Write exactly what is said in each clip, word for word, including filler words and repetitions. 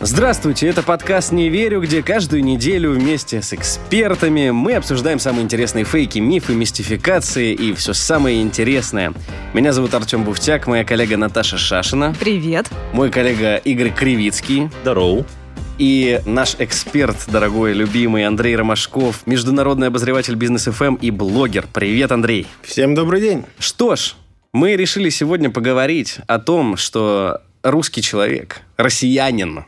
Здравствуйте, это подкаст «Не верю», где каждую неделю вместе с экспертами мы обсуждаем самые интересные фейки, мифы, мистификации и все самое интересное. Меня зовут Артем Буфтяк, моя коллега Наташа Шашина. Привет. Мой коллега Игорь Кривицкий. Здорово. И наш эксперт, дорогой, любимый Андрей Ромашков, международный обозреватель Бизнес эф эм и блогер. Привет, Андрей. Всем добрый день. Что ж, мы решили сегодня поговорить о том, что русский человек, россиянин,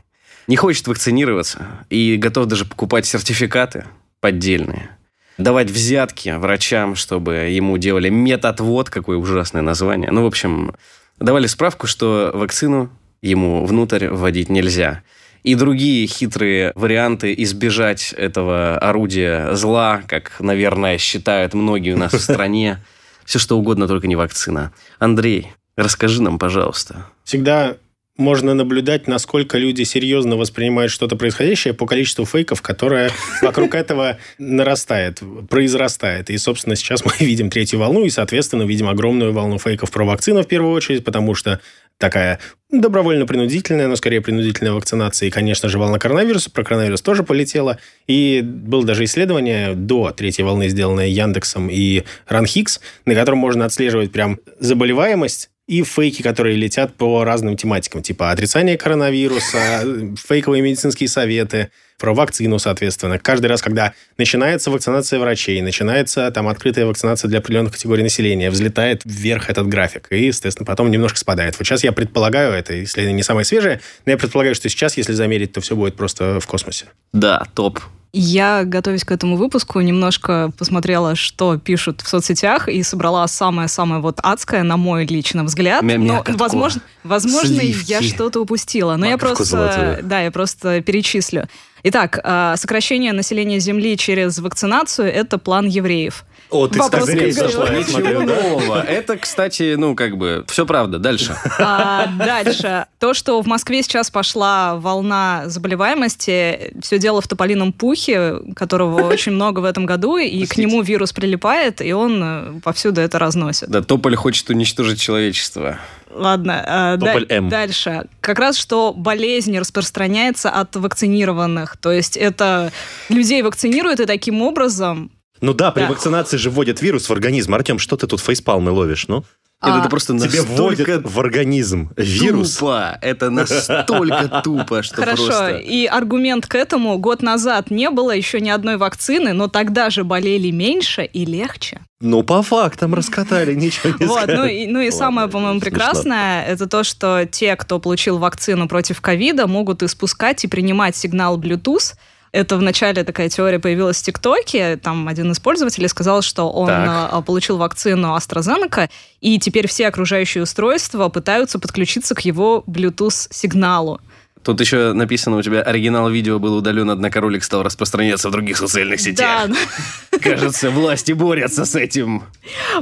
не хочет вакцинироваться и готов даже покупать сертификаты поддельные, давать взятки врачам, чтобы ему делали медотвод, какое ужасное название. Ну, в общем, давали справку, что вакцину ему внутрь вводить нельзя. И другие хитрые варианты избежать этого орудия зла, как, наверное, считают многие у нас в стране. Все что угодно, только не вакцина. Андрей, расскажи нам, пожалуйста. Всегда можно наблюдать, насколько люди серьезно воспринимают что-то происходящее по количеству фейков, которое вокруг этого нарастает, произрастает. И, собственно, сейчас мы видим третью волну и, соответственно, видим огромную волну фейков про вакцину в первую очередь, потому что такая добровольно-принудительная, но скорее принудительная вакцинация. И, конечно же, волна коронавируса. Про коронавирус тоже полетела. И было даже исследование до третьей волны, сделанное Яндексом и РАНХиГС, на котором можно отслеживать прям заболеваемость и фейки, которые летят по разным тематикам. Типа отрицание коронавируса, фейковые медицинские советы, про вакцину, соответственно. Каждый раз, когда начинается вакцинация врачей, начинается там открытая вакцинация для определенных категорий населения, взлетает вверх этот график и, естественно, потом немножко спадает. Вот сейчас я предполагаю, это исследование не самое свежее, но я предполагаю, что сейчас, если замерить, то все будет просто в космосе. Да, топ. Я, готовясь к этому выпуску, немножко посмотрела, что пишут в соцсетях, и собрала самое-самое вот адское, на мой личный взгляд. Мякотку, но, возможно, возможно я что-то упустила. Но я просто, да, я просто перечислю. Итак, сокращение населения Земли через вакцинацию – это план евреев. О, ты с такой зашла, я смотрю, да? Это, кстати, ну, как бы, все правда. Дальше. А, дальше. То, что в Москве сейчас пошла волна заболеваемости, все дело в тополином пухе, которого очень много в этом году, и Простите. К нему вирус прилипает, и он повсюду это разносит. Да, тополь хочет уничтожить человечество. Ладно, да, дальше. Как раз, что болезнь распространяется от вакцинированных. То есть это людей вакцинируют, и таким образом... Ну да, при да. вакцинации же вводят вирус в организм. Артем, что ты тут фейспалмы ловишь, ну? Нет, а, это просто тебе вводят в организм вирус. Тупо. Это настолько тупо, что Хорошо. Просто... Хорошо, и аргумент к этому. Год назад не было еще ни одной вакцины, но тогда же болели меньше и легче. Ну, по фактам раскатали, ничего не сказали. Вот, ну и, ну и Ладно, самое, по-моему, прекрасное, это то, что те, кто получил вакцину против ковида, могут испускать и принимать сигнал Bluetooth. Это вначале такая теория появилась в ТикТоке. Там один из пользователей сказал, что он так. получил вакцину AstraZeneca, и теперь все окружающие устройства пытаются подключиться к его Bluetooth-сигналу. Тут еще написано у тебя, оригинал видео был удален, однако ролик стал распространяться в других социальных сетях. Да. Кажется, власти борются с этим.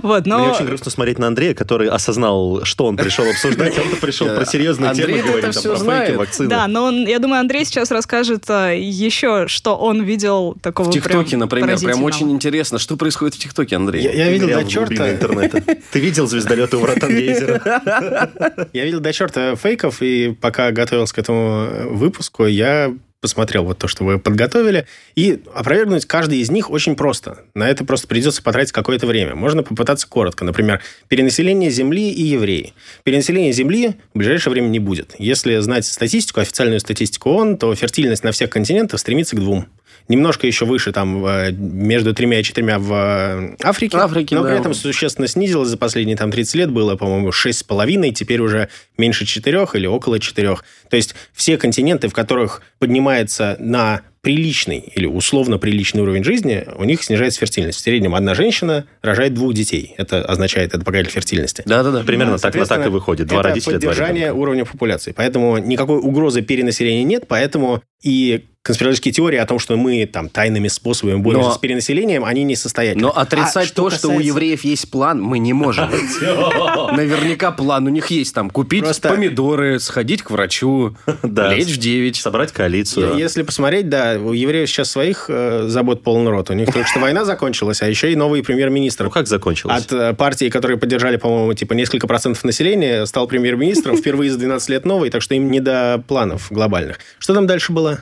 Вот, но... Мне очень грустно смотреть на Андрея, который осознал, что он пришел обсуждать, а он пришел про серьезные темы говорить, про фейки, вакцины. Да, но я думаю, Андрей сейчас расскажет еще, что он видел такого прям поразительного. В ТикТоке, например, прям очень интересно, что происходит в ТикТоке, Андрей. Я видел до черта интернета. Ты видел звездолеты у врат Ангейзера? Я видел до черта фейков, и пока готовился к этому выпуску, я посмотрел вот то, что вы подготовили, и опровергнуть каждый из них очень просто. На это просто придется потратить какое-то время. Можно попытаться коротко. Например, перенаселение Земли и евреи. Перенаселение Земли в ближайшее время не будет. Если знать статистику, официальную статистику ООН, то фертильность на всех континентах стремится к двум. Немножко еще выше, там, между тремя и четырьмя в Африке. Африке но да. при этом существенно снизилось за последние там, тридцать лет. Было, по-моему, шесть с половиной, теперь уже меньше четырех или около четырех. То есть все континенты, в которых поднимается на приличный или условно приличный уровень жизни, у них снижается фертильность. В среднем одна женщина рожает двух детей. Это означает, это показатель фертильности. Да-да-да, примерно ну, так, на так и выходит. Два родителя, два ребенка. Это поддержание уровня популяции. Поэтому никакой угрозы перенаселения нет, поэтому и конспирологические теории о том, что мы там тайными способами боремся с перенаселением, они несостоятельны. Но отрицать а то, что, касается... что у евреев есть план, мы не можем. Наверняка план у них есть. Там купить помидоры, сходить к врачу, лечь в девять. Собрать коалицию. Если посмотреть, да, у евреев сейчас своих забот полный рот. У них только что война закончилась, а еще и новый премьер-министр. Ну, как закончилась? От партии, которые поддержали, по-моему, типа несколько процентов населения, стал премьер-министром впервые за двенадцать лет новый, так что им не до планов глобальных. Что там дальше было?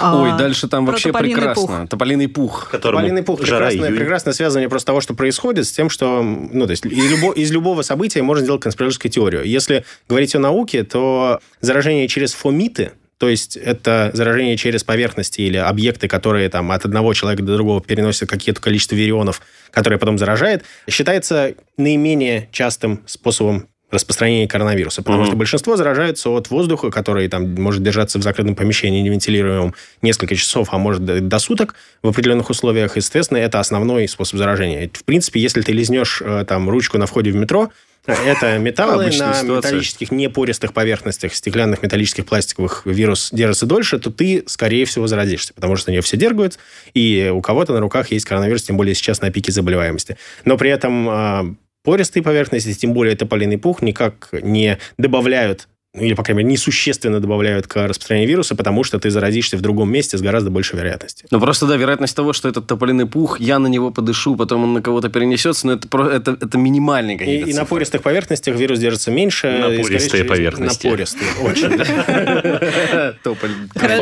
Ой, а, дальше там вообще прекрасно. Пух. Тополиный пух. Тополиный пух. Прекрасное, прекрасное связывание просто того, что происходит, с тем, что... Ну, то есть из, любо, из любого события можно сделать конспирологическую теорию. Если говорить о науке, то заражение через фомиты, то есть это заражение через поверхности или объекты, которые там от одного человека до другого переносят какие-то количество вирионов, которые потом заражает, считается наименее частым способом распространение коронавируса, потому mm-hmm. что большинство заражаются от воздуха, который там может держаться в закрытом помещении, невентилируемом несколько часов, а может до суток в определенных условиях, и, соответственно, это основной способ заражения. В принципе, если ты лизнешь там ручку на входе в метро, это металлы на металлических непористых поверхностях, стеклянных, металлических, пластиковых, вирус держится дольше, то ты, скорее всего, заразишься, потому что на нее все дергают, и у кого-то на руках есть коронавирус, тем более сейчас на пике заболеваемости. Но при этом... Пористые поверхности, тем более тополиный пух, никак не добавляют, или, по крайней мере, несущественно добавляют к распространению вируса, потому что ты заразишься в другом месте с гораздо большей вероятностью. Ну, просто, да, вероятность того, что этот тополиный пух, я на него подышу, потом он на кого-то перенесется, но это, это, это минимальный какие-то. И, и на пористых поверхностях вирус держится меньше. На пористые поверхности. На пористые, очень.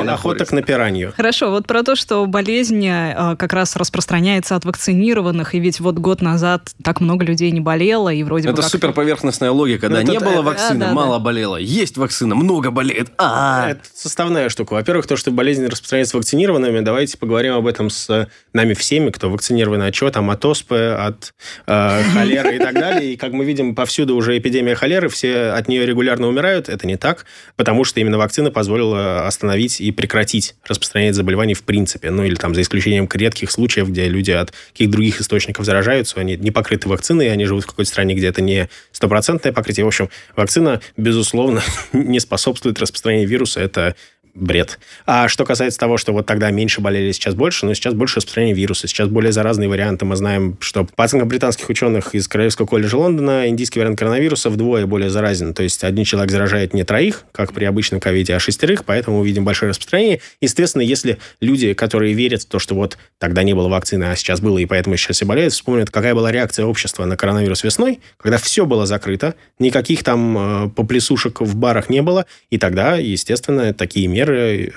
Охоток на пиранью. Хорошо, вот про то, что болезнь как раз распространяется от вакцинированных, и ведь вот год назад так много людей не болело, и вроде бы... Это суперповерхностная логика, да, не было вакцины, мало болело. Есть вакцина, много болеет. А-а-а. Это составная штука. Во-первых, то, что болезнь распространяется вакцинированными, давайте поговорим об этом с нами всеми, кто вакцинирован от чего там, от оспы, от э, холеры и так далее. И, как мы видим, повсюду уже эпидемия холеры, все от нее регулярно умирают. Это не так, потому что именно вакцина позволила остановить и прекратить распространение заболеваний в принципе. Ну, или там за исключением редких случаев, где люди от каких-то других источников заражаются, они не покрыты вакциной, они живут в какой-то стране, где это не стопроцентное покрытие. В общем, вакцина, безусловно, не способствует распространению вируса, это бред. А что касается того, что вот тогда меньше болели, сейчас больше, но сейчас больше распространения вируса, сейчас более заразные варианты. Мы знаем, что по оценкам британских ученых из Королевского колледжа Лондона, индийский вариант коронавируса вдвое более заразен. То есть один человек заражает не троих, как при обычном ковиде, а шестерых, поэтому мы видим большое распространение. Естественно, если люди, которые верят в то, что вот тогда не было вакцины, а сейчас было, и поэтому сейчас все болеют, вспомнят, какая была реакция общества на коронавирус весной, когда все было закрыто, никаких там э, поплесушек в барах не было, и тогда, естественно, такие меры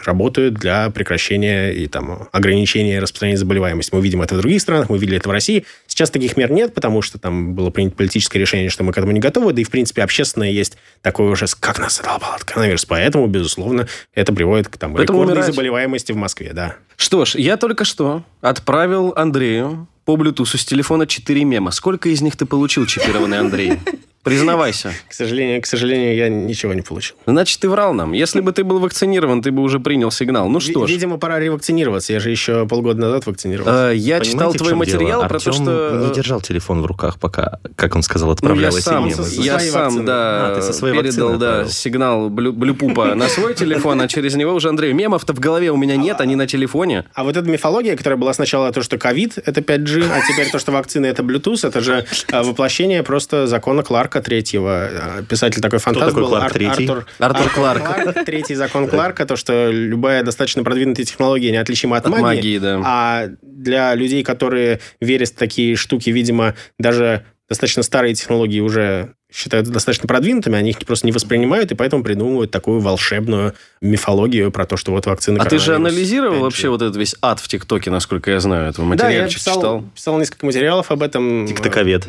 работают для прекращения и там, ограничения распространения заболеваемости. Мы видим это в других странах, мы видели это в России. Сейчас таких мер нет, потому что там было принято политическое решение, что мы к этому не готовы, да и, в принципе, общественное есть такое уже, как нас задолбал от коронавируса. Поэтому, безусловно, это приводит к там, рекордной умирать. заболеваемости в Москве. Да. Что ж, я только что отправил Андрею по Bluetooth с телефона четыре мема. Сколько из них ты получил, чипированный Андрей? Признавайся. К сожалению, к сожалению, я ничего не получил. Значит, ты врал нам. Если бы ты был вакцинирован, ты бы уже принял сигнал. Ну что ж. Видимо, пора ревакцинироваться. Я же еще полгода назад вакцинировался. Я читал твой материал про то, что... не держал телефон в руках пока, как он сказал, отправлялась мемы. Я сам, да, передал сигнал Блюпупа на свой телефон, а через него уже, Андрей, мемов-то в голове у меня нет, они на телефоне. А вот эта мифология, которая была сначала то, что ковид — это пять джи, а теперь то, что вакцина — это Bluetooth, это же воплощение просто закона Кларка. Третьего. Писатель такой фантаст был. Ар- Артур, Артур Кларк. Кларк. Третий закон Кларка, то, что любая достаточно продвинутая технология неотличима от, от магии. магии да. А для людей, которые верят в такие штуки, видимо, даже достаточно старые технологии уже считаются достаточно продвинутыми, они их просто не воспринимают, и поэтому придумывают такую волшебную мифологию про то, что вот вакцины... А ты же анализировал вообще вот этот весь ад в ТикТоке, насколько я знаю, этого материальчика читал? Да, я писал, писал несколько материалов об этом. Тиктоковед.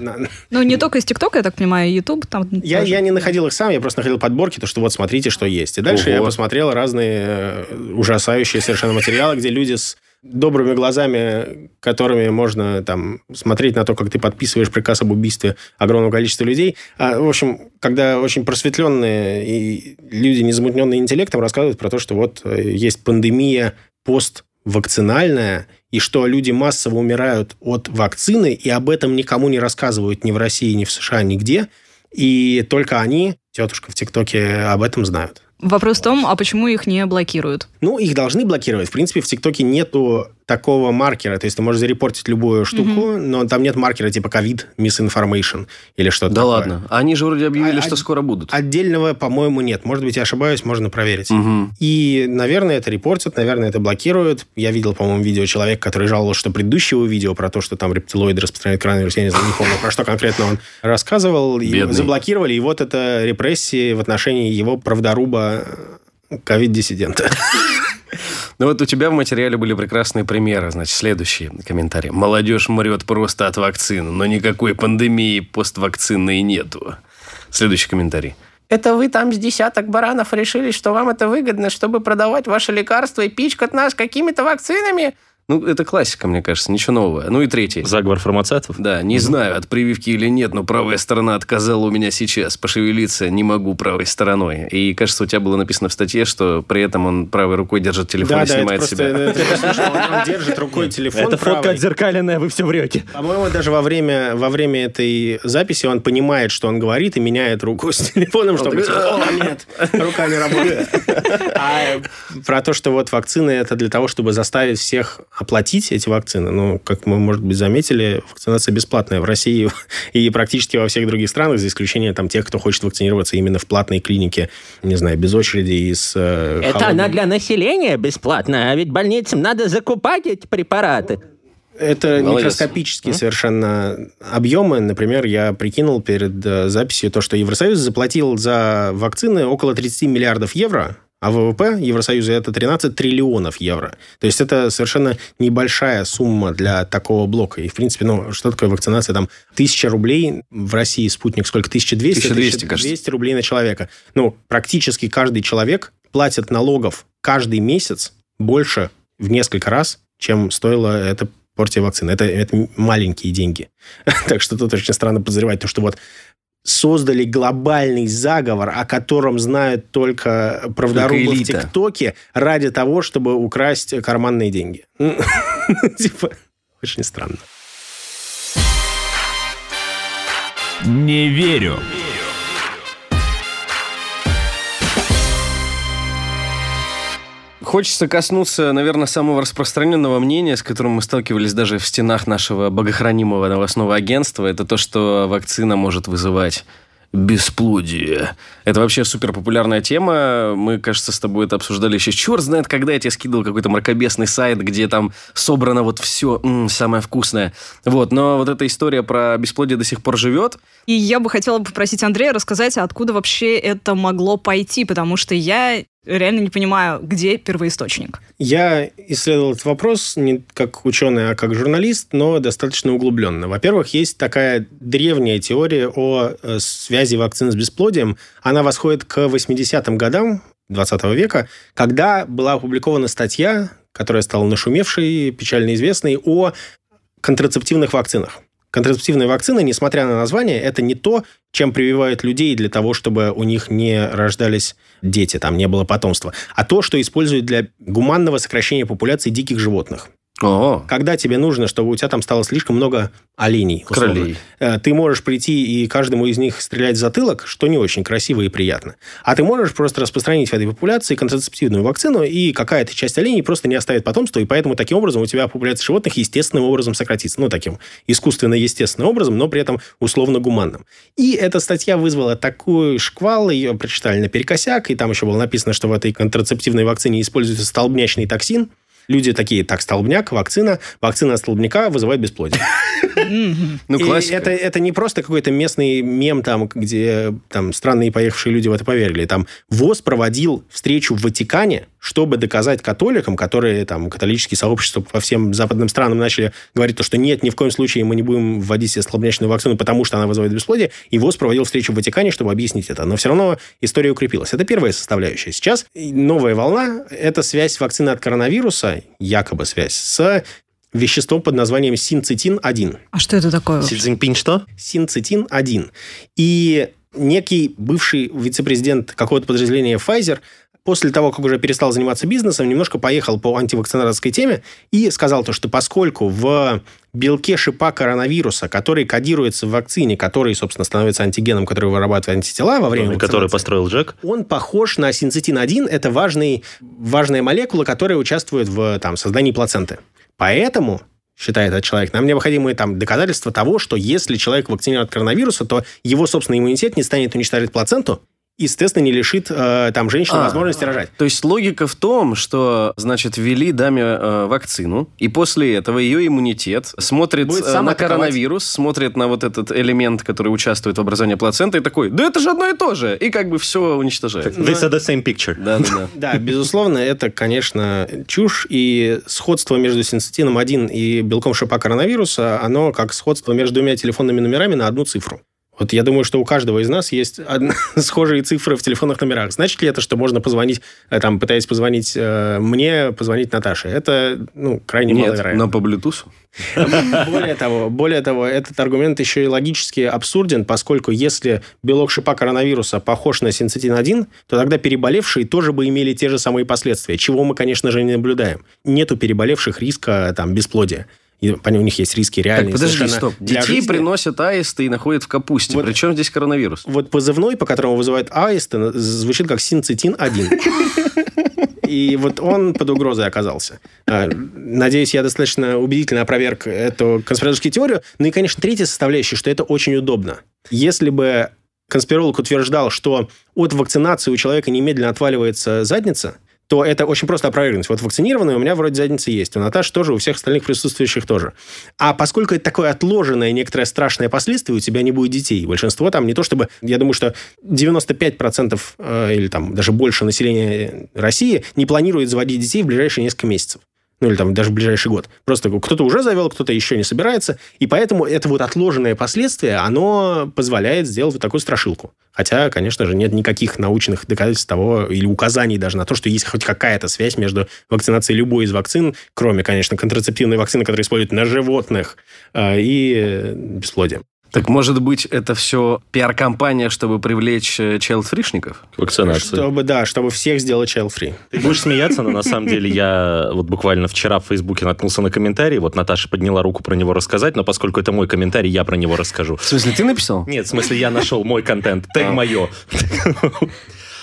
Ну, не только из ТикТока, я так понимаю, Ютуб там... Я, я не находил их сам, я просто находил подборки, то, что вот смотрите, что есть. И дальше Ого. я посмотрел разные ужасающие совершенно материалы, где люди с добрыми глазами, которыми можно там смотреть на то, как ты подписываешь приказ об убийстве огромного количества людей. А, в общем, когда очень просветленные и люди, незамутненные интеллектом, рассказывают про то, что вот есть пандемия поствакцинальная, и что люди массово умирают от вакцины, и об этом никому не рассказывают ни в России, ни в США, нигде, и только они, тетушка в ТикТоке, об этом знают. Вопрос в том, а почему их не блокируют? Ну, их должны блокировать. В принципе, в ТикТоке нету такого маркера. То есть ты можешь зарепортить любую штуку, mm-hmm. но там нет маркера типа ковид, misinformation или что-то да такое. Да ладно. Они же вроде объявили, а, что от... скоро будут. Отдельного, по-моему, нет. Может быть, я ошибаюсь, можно проверить. Mm-hmm. И, наверное, это репортят, наверное, это блокируют. Я видел, по-моему, видео человека, который жаловался, что предыдущего видео про то, что там рептилоиды распространяют коронавирус, я не знаю, не помню, про что конкретно он рассказывал. И заблокировали. И вот это репрессии в отношении его правдоруба ковид-диссидента. Ну вот у тебя в материале были прекрасные примеры. Значит, следующие комментарии. Молодежь мрет просто от вакцин, но никакой пандемии поствакцинной нету. Следующий комментарий. Это вы там с десяток баранов решили, что вам это выгодно, чтобы продавать ваши лекарства и пичкать нас какими-то вакцинами? Ну, это классика, мне кажется, ничего нового. Ну и третий. Заговор фармацевтов? Да, не знаю, от прививки или нет, но правая сторона отказала у меня сейчас. Пошевелиться не могу правой стороной. И, кажется, у тебя было написано в статье, что при этом он правой рукой держит телефон, да, и да, снимает это себя. Да, да, он держит рукой телефон. Это фотка отзеркаленная, вы все врете. По-моему, даже во время, во время этой записи он понимает, что он говорит, и меняет руку с телефоном, чтобы... О, нет, рука не работает. А про то, что вот вакцины, это для того, чтобы заставить всех... оплатить эти вакцины. Но, как мы, может быть, заметили, вакцинация бесплатная в России и практически во всех других странах, за исключением там, тех, кто хочет вакцинироваться именно в платной клинике, не знаю, без очереди и с... Э, Это холодным... она для населения бесплатная, а ведь больницам надо закупать эти препараты. Это Молодец. микроскопические а? совершенно объемы. Например, я прикинул перед э, записью то, что Евросоюз заплатил за вакцины около тридцать миллиардов евро, а ВВП Евросоюза – это тринадцать триллионов евро. То есть это совершенно небольшая сумма для такого блока. И, в принципе, ну, что такое вакцинация? Там тысяча рублей в России, спутник сколько? тысяча двести рублей на человека. Ну, практически каждый человек платит налогов каждый месяц больше в несколько раз, чем стоило это партия вакцины. Это, это маленькие деньги. Так что тут очень странно подозревать то, что вот создали глобальный заговор, о котором знают только правдорубы в ТикТоке, ради того, чтобы украсть карманные деньги. Типа, очень странно. Не верю. Хочется коснуться, наверное, самого распространенного мнения, с которым мы сталкивались даже в стенах нашего богохранимого новостного агентства. Это то, что вакцина может вызывать бесплодие. Это вообще суперпопулярная тема. Мы, кажется, с тобой это обсуждали еще. Черт знает, когда я тебе скидывал какой-то мракобесный сайт, где там собрано вот все м-м, самое вкусное. Вот. Но вот эта история про бесплодие до сих пор живет. И я бы хотела попросить Андрея рассказать, откуда вообще это могло пойти, потому что я реально не понимаю, где первоисточник. Я исследовал этот вопрос не как ученый, а как журналист, но достаточно углубленно. Во-первых, есть такая древняя теория о связи вакцин с бесплодием. Она восходит к восьмидесятым годам двадцатого века, когда была опубликована статья, которая стала нашумевшей, печально известной, о контрацептивных вакцинах. Контрацептивные вакцины, несмотря на название, это не то, чем прививают людей для того, чтобы у них не рождались дети, там не было потомства, а то, что используют для гуманного сокращения популяции диких животных. О-о. Когда тебе нужно, чтобы у тебя там стало слишком много оленей. Кролей. Ты можешь прийти и каждому из них стрелять в затылок, что не очень красиво и приятно. А ты можешь просто распространить в этой популяции контрацептивную вакцину, и какая-то часть оленей просто не оставит потомства, и поэтому таким образом у тебя популяция животных естественным образом сократится. Ну, таким искусственно-естественным образом, но при этом условно-гуманным. И эта статья вызвала такой шквал, ее прочитали наперекосяк, и там еще было написано, что в этой контрацептивной вакцине используется столбнячный токсин. Люди такие, так, столбняк, вакцина, вакцина от столбняка вызывает бесплодие. Ну, классика. Это, это не просто какой-то местный мем, там, где там, странные поехавшие люди в это поверили. Там ВОЗ проводил встречу в Ватикане, чтобы доказать католикам, которые там, католические сообщества по всем западным странам начали говорить, то, что нет, ни в коем случае мы не будем вводить себе столбнячную вакцину, потому что она вызывает бесплодие. И ВОЗ проводил встречу в Ватикане, чтобы объяснить это. Но все равно история укрепилась. Это первая составляющая. Сейчас новая волна – это связь вакцины от коронавируса, якобы связь, с веществом под названием синцитин один. А что это такое? Синцитин что? Синцитин один. И некий бывший вице-президент какого-то подразделения Pfizer после того, как уже перестал заниматься бизнесом, немножко поехал по антивакцинаторской теме и сказал то, что поскольку в белке шипа коронавируса, который кодируется в вакцине, который, собственно, становится антигеном, который вырабатывает антитела во время вакцинации, который построил Джек, он похож на синцитин один. Это важный, важная молекула, которая участвует в там, создании плаценты. Поэтому... считает этот человек, нам необходимы там, доказательства того, что если человек вакцинирован от коронавируса, то его собственный иммунитет не станет уничтожать плаценту и, естественно, не лишит э, там, женщину а, возможности рожать. То есть логика в том, что, значит, ввели даме э, вакцину, и после этого ее иммунитет смотрит э, на коронавирус, смотрит на вот этот элемент, который участвует в образовании плаценты, и такой, да это же одно и то же, и как бы все уничтожает. This is the same picture. Да-да-да. Да, безусловно, это, конечно, чушь, и сходство между синцитином один и белком шипа коронавируса, оно как сходство между двумя телефонными номерами на одну цифру. Вот я думаю, что у каждого из нас есть схожие цифры в телефонных номерах. Значит ли это, что можно позвонить, там, пытаясь позвонить э, мне, позвонить Наташе? Это, ну, крайне маловероятно. Нет, но по Bluetooth. Более того, более того, этот аргумент еще и логически абсурден, поскольку если белок шипа коронавируса похож на синцитин один, то тогда переболевшие тоже бы имели те же самые последствия, чего мы, конечно же, не наблюдаем. Нет у переболевших риска там, бесплодия. И у них есть риски реальные. Так, подожди, стоп. Детей жизни. Приносят аисты и находят в капусте. Вот, причем здесь коронавирус? Вот позывной, по которому вызывают аисты, звучит как синцитин один. И вот он под угрозой оказался. Надеюсь, я достаточно убедительно опроверг эту конспирологическую теорию. Ну и, конечно, третья составляющая, что это очень удобно. Если бы конспиролог утверждал, что от вакцинации у человека немедленно отваливается задница, то это очень просто опровергнуть. Вот вакцинированный у меня вроде задница есть, у Наташи тоже, у всех остальных присутствующих тоже. А поскольку это такое отложенное, некоторое страшное последствие, у тебя не будет детей. Большинство там не то чтобы... Я думаю, что девяносто пять процентов э, или там даже больше населения России не планирует заводить детей в ближайшие несколько месяцев. Ну, или там даже в ближайший год. Просто кто-то уже завел, кто-то еще не собирается. И поэтому это вот отложенное последствие, оно позволяет сделать вот такую страшилку. Хотя, конечно же, нет никаких научных доказательств того, или указаний даже на то, что есть хоть какая-то связь между вакцинацией любой из вакцин, кроме, конечно, контрацептивной вакцины, которая используется на животных, и бесплодием. Так, может быть, это все пиар-компания, чтобы привлечь чайлдфришников? К вакцинации. Чтобы, да, чтобы всех сделать чайлдфри. Ты будешь смеяться, но на самом деле я вот буквально вчера в Фейсбуке наткнулся на комментарий. Вот Наташа подняла руку про него рассказать, но поскольку это мой комментарий, я про него расскажу. В смысле, ты написал? Нет, в смысле, я нашел мой контент. Ты мое.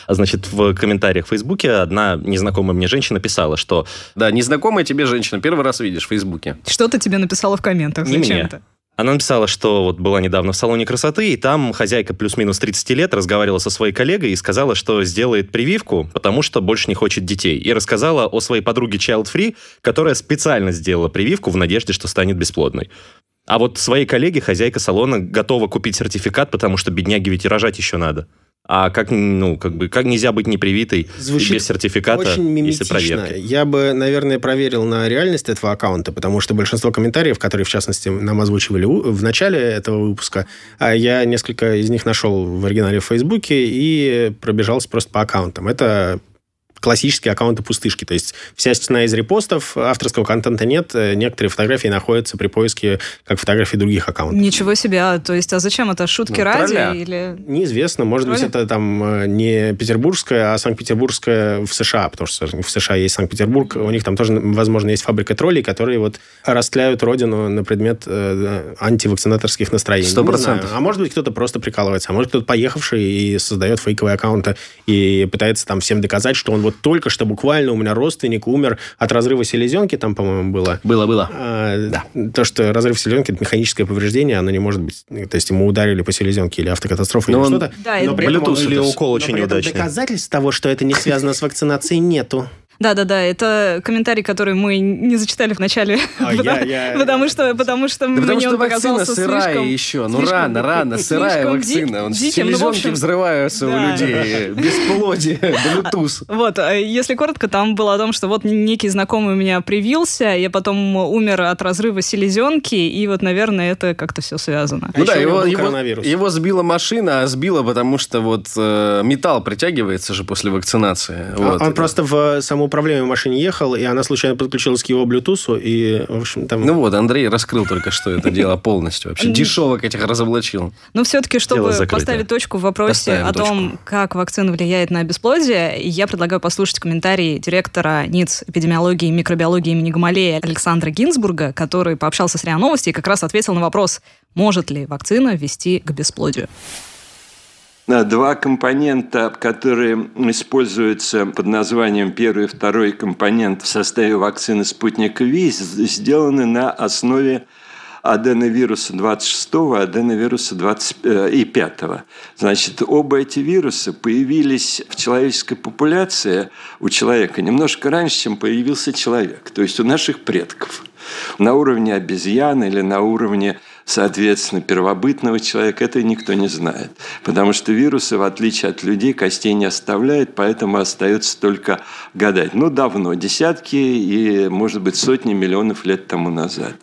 Значит, в комментариях в Фейсбуке одна незнакомая мне женщина писала, что... Да, незнакомая тебе женщина, первый раз видишь в Фейсбуке. Что-то тебе написала в комментах. Не мне. Она написала, что вот была недавно в салоне красоты, и там хозяйка плюс-минус тридцать лет разговаривала со своей коллегой и сказала, что сделает прививку, потому что больше не хочет детей. И рассказала о своей подруге Child Free, которая специально сделала прививку в надежде, что станет бесплодной. А вот своей коллеге хозяйка салона готова купить сертификат, потому что бедняге ведь и рожать еще надо. А как, ну, как бы, как нельзя быть непривитой и без сертификата, очень миметично, если проверки? Я бы, наверное, проверил на реальность этого аккаунта, потому что большинство комментариев, которые, в частности, нам озвучивали в начале этого выпуска, я несколько из них нашел в оригинале в Фейсбуке и пробежался просто по аккаунтам. Это классические аккаунты пустышки. То есть вся стена из репостов, авторского контента нет, некоторые фотографии находятся при поиске как фотографии других аккаунтов. Ничего себе! То есть, а зачем это? Шутки ну, ради? Или... Неизвестно. Может Тролля? Быть, это там не петербургская, а санкт-петербургская в США, потому что в США есть Санкт-Петербург, у них там тоже, возможно, есть фабрика троллей, которые вот растляют родину на предмет э, антивакцинаторских настроений. Сто процентов. А может быть, кто-то просто прикалывается, а может, кто-то поехавший и создает фейковые аккаунты и пытается там всем доказать, что он вот только что буквально у меня родственник умер от разрыва селезенки, там, по-моему, было. Было, было. А, да. То, что разрыв селезенки – это механическое повреждение, оно не может быть. То есть ему ударили по селезенке или автокатастрофа, но или он... что-то. Да, но при этом, или укол очень неудачный. Но при этом доказательств того, что это не связано с вакцинацией, нету. Да-да-да, это комментарий, который мы не зачитали в начале, потому что мне он показался слишком... Потому что вакцина сырая еще, ну рано, рано, сырая вакцина. Селезенки взрываются у людей, бесплодие, Bluetooth. Вот, если коротко, там было о том, что вот некий знакомый у меня привился, я потом умер от разрыва селезенки, и вот, наверное, это как-то все связано. Ну да, его сбила машина, а сбила, потому что вот металл притягивается же после вакцинации. Он просто в саму управляемой машине ехал, и она случайно подключилась к его Bluetooth, и, в общем, там... Ну вот, Андрей раскрыл только что это дело полностью. Вообще дешевок этих разоблачил. Ну, все-таки, чтобы поставить точку в вопросе о том, как вакцина влияет на бесплодие, я предлагаю послушать комментарий директора НИЦ эпидемиологии и микробиологии имени Гамалеи Александра Гинзбурга, который пообщался с РИА Новости и как раз ответил на вопрос, может ли вакцина вести к бесплодию. Два компонента, которые используются под названием первый и второй компонент в составе вакцины «Спутник V», сделаны на основе аденовируса двадцать шестого, аденовируса двадцать пятого. Значит, оба эти вируса появились в человеческой популяции у человека немножко раньше, чем появился человек, то есть у наших предков. На уровне обезьян или на уровне, соответственно, первобытного человека, это никто не знает. Потому что вирусы, в отличие от людей, костей не оставляют, поэтому остается только гадать. Ну, давно, десятки и, может быть, сотни миллионов лет тому назад.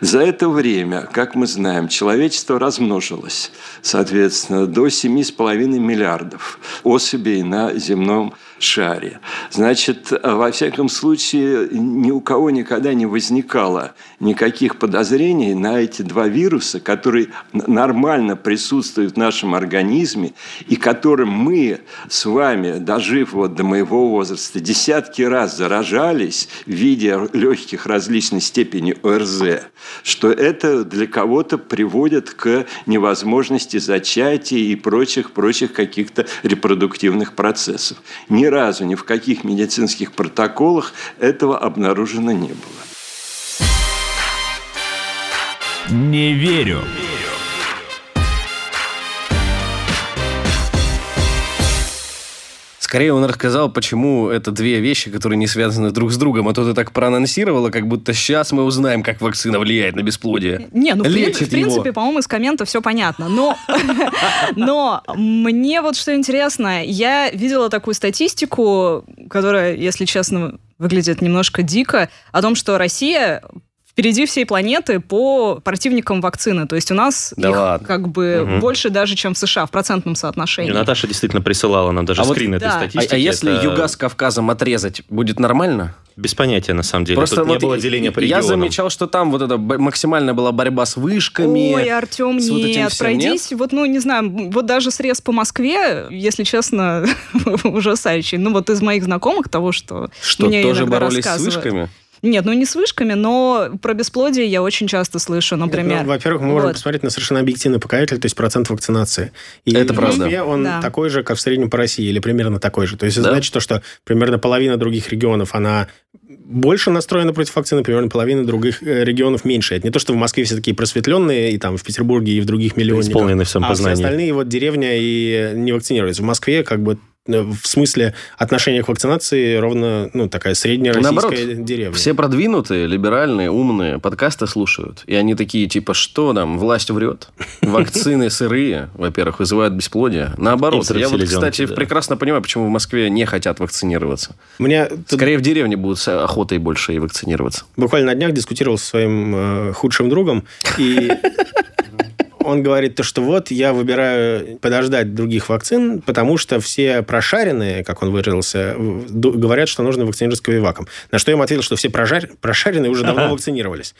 За это время, как мы знаем, человечество размножилось, соответственно, до семь с половиной миллиардов особей на земном шаре. Значит, во всяком случае, ни у кого никогда не возникало никаких подозрений на эти два вируса, которые нормально присутствуют в нашем организме и которым мы с вами, дожив вот до моего возраста, десятки раз заражались в виде легких различной степени ОРЗ, что это для кого-то приводит к невозможности зачатия и прочих-прочих каких-то репродуктивных процессов. Не Ни разу ни в каких медицинских протоколах этого обнаружено не было. Не верю. Скорее, он рассказал, почему это две вещи, которые не связаны друг с другом. А то ты так проанонсировала, как будто сейчас мы узнаем, как вакцина влияет на бесплодие. Не, ну, Лечит в принципе, его. По-моему, из коммента все понятно. Но, но мне вот что интересно. Я видела такую статистику, которая, если честно, выглядит немножко дико, о том, что Россия... впереди всей планеты по противникам вакцины. То есть у нас да их ладно. как бы угу. больше даже, чем в США, в процентном соотношении. И Наташа действительно присылала нам даже а скрин вот, этой да. статистики. А, а если это... юга с Кавказом отрезать, будет нормально? Без понятия, на самом деле. Просто Тут вот не было деления по регионам. Я замечал, что там вот это максимально была борьба с вышками. Ой, Артем, нет, пройдись. Нет? Вот, ну, не знаю, вот даже срез по Москве, если честно, ужасающий. Ну, вот из моих знакомых того, что, что мне тоже иногда боролись с вышками? Нет, ну не с вышками, но про бесплодие я очень часто слышу, например. Ну, во-первых, мы вот. можем посмотреть на совершенно объективный показатель, то есть процент вакцинации. И это правда. В Москве он да. такой же, как в среднем по России, или примерно такой же. То есть, да? значит, то, что примерно половина других регионов, она... больше настроено против вакцины, примерно половина других регионов меньше. Это не то, что в Москве все такие просветленные, и там в Петербурге, и в других миллионниках. Исполнены всем познанием. А все остальные вот деревня и не вакцинируются. В Москве как бы в смысле отношения к вакцинации ровно ну, такая средняя российская Наоборот, деревня. Все продвинутые, либеральные, умные подкасты слушают. И они такие, типа, что там, власть врет? Вакцины сырые, во-первых, вызывают бесплодие. Наоборот. Я вот, кстати, прекрасно понимаю, почему в Москве не хотят вакцинироваться. Скорее в деревне будут охотой больше и вакцинироваться. Буквально на днях дискутировал со своим э, худшим другом, и он говорит, то, что вот я выбираю подождать других вакцин, потому что все прошаренные, как он выразился, говорят, что нужно вакцинироваться КовиВаком. На что я им ответил, что все прожар... прошаренные уже давно вакцинировались.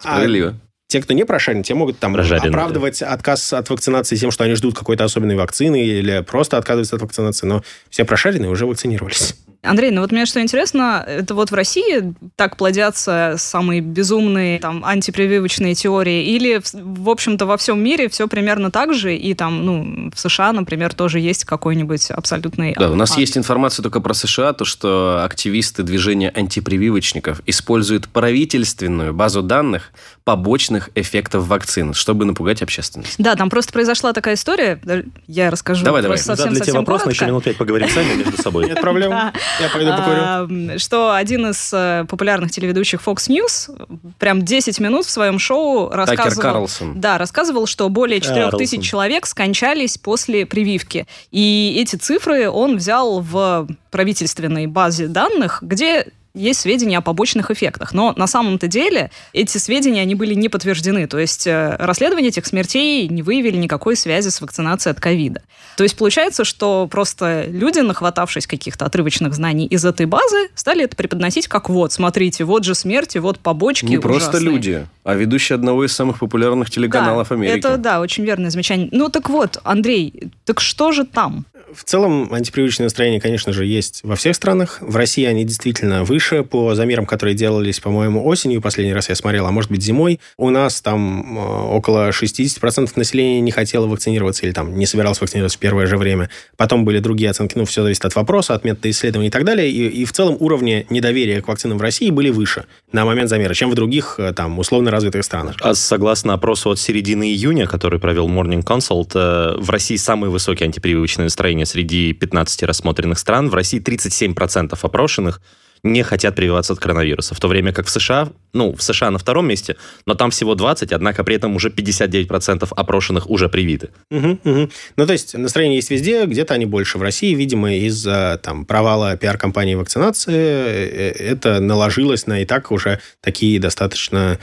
Справедливо. Те, кто не прошарен, те могут там Прожаренные. оправдывать отказ от вакцинации тем, что они ждут какой-то особенной вакцины или просто отказываются от вакцинации, но все прошаренные уже вакцинировались. Андрей, ну вот мне что интересно, это вот в России так плодятся самые безумные там антипрививочные теории, или, в общем-то, во всем мире все примерно так же, и там, ну, в США, например, тоже есть какой-нибудь абсолютный... Да, у нас есть информация только про США, то, что активисты движения антипрививочников используют правительственную базу данных побочных эффектов вакцин, чтобы напугать общественность. Да, там просто произошла такая история, я расскажу. Давай, давай. Задали тебе вопрос, еще минут пять поговорим сами между собой. Нет проблем. Я пойду покурю. Что один из популярных телеведущих Fox News прям десять минут в своем шоу рассказывал... Такер Карлсон. Да, рассказывал, что более четырех тысяч человек скончались после прививки. И эти цифры он взял в правительственной базе данных, где есть сведения о побочных эффектах. Но на самом-то деле эти сведения, они были не подтверждены. То есть расследование этих смертей не выявили никакой связи с вакцинацией от ковида. То есть получается, что просто люди, нахватавшись каких-то отрывочных знаний из этой базы, стали это преподносить как вот, смотрите, вот же смерти, вот побочки ужасные. Не просто люди, а ведущий одного из самых популярных телеканалов да, Америки. Это, да, очень верное замечание. Ну так вот, Андрей, так что же там? В целом, антипрививочные настроения, конечно же, есть во всех странах. В России они действительно выше. По замерам, которые делались, по-моему, осенью, последний раз я смотрел, а может быть, зимой, у нас там около шестьдесят процентов населения не хотело вакцинироваться или там не собиралось вакцинироваться в первое же время. Потом были другие оценки. Ну, все зависит от вопроса, от метода исследований и так далее. И, и в целом уровни недоверия к вакцинам в России были выше на момент замера, чем в других там условно развитых странах. А согласно опросу от середины июня, который провел Morning Consult, в России самые высокие антипрививочные настроения среди пятнадцати рассмотренных стран. В России тридцать семь процентов опрошенных не хотят прививаться от коронавируса. В то время как в США, ну, в США на втором месте, но там всего двадцать, однако при этом уже пятьдесят девять процентов опрошенных уже привиты. Угу, угу. Ну, то есть, настроение есть везде, где-то они больше. В России, видимо, из-за там, провала пиар-компании вакцинации это наложилось на и так уже такие достаточно...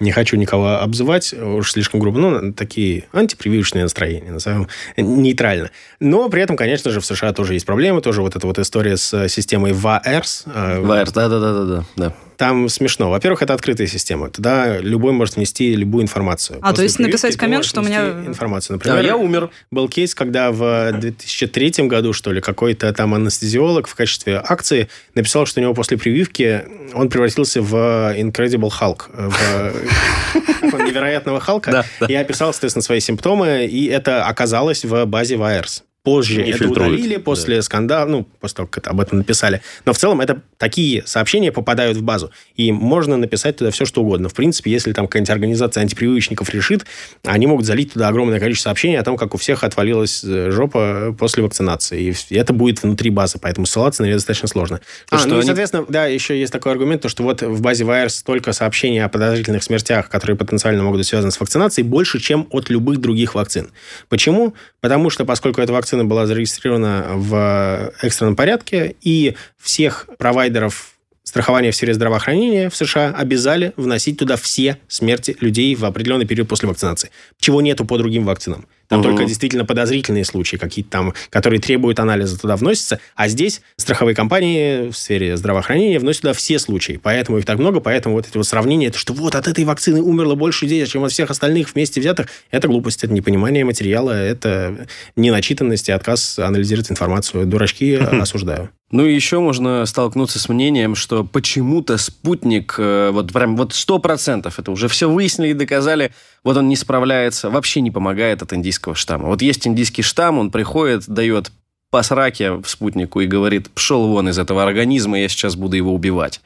Не хочу никого обзывать, уж слишком грубо, но такие антипрививочные настроения, назовем нейтрально. Но при этом, конечно же, в США тоже есть проблемы, тоже вот эта вот история с системой веэрс. веэрс, да-да-да-да-да. Там смешно. Во-первых, это открытая система. Туда любой может внести любую информацию. А, после то есть прививки написать коммент, что у меня... Информацию. Например, да, я умер. Был кейс, когда в две тысячи третьем году, что ли, какой-то там анестезиолог в качестве акции написал, что у него после прививки он превратился в Incredible Hulk. В невероятного Халка. Я описал, соответственно, свои симптомы, и это оказалось в базе веэрс. Позже не это фильтруют. Удалили, после да. скандала, ну, после того, как об этом написали. Но в целом это такие сообщения попадают в базу. И можно написать туда все, что угодно. В принципе, если там какая-нибудь организация антипрививочников решит, они могут залить туда огромное количество сообщений о том, как у всех отвалилась жопа после вакцинации. И это будет внутри базы, поэтому ссылаться на это достаточно сложно. А, что ну, они... соответственно, да, еще есть такой аргумент, то, что вот в базе веэрс столько сообщений о подозрительных смертях, которые потенциально могут быть связаны с вакцинацией, больше, чем от любых других вакцин. Почему? Потому что, поскольку эта вакцина была зарегистрирована в экстренном порядке, и всех провайдеров страхования в сфере здравоохранения в США обязали вносить туда все смерти людей в определенный период после вакцинации, чего нету по другим вакцинам. Там угу. только действительно подозрительные случаи какие-то там, которые требуют анализа, туда вносятся. А здесь страховые компании в сфере здравоохранения вносят туда все случаи. Поэтому их так много, поэтому вот эти вот сравнения, это, что вот от этой вакцины умерло больше людей, чем от всех остальных вместе взятых, это глупость, это непонимание материала, это неначитанность и отказ анализировать информацию. Дурачки, осуждаю. Ну и еще можно столкнуться с мнением, что почему-то спутник, вот прям вот сто процентов, это уже все выяснили и доказали, вот он не справляется, вообще не помогает от индийского штамма. Вот есть индийский штамм, он приходит, дает по сраке спутнику и говорит, пшел вон из этого организма, я сейчас буду его убивать.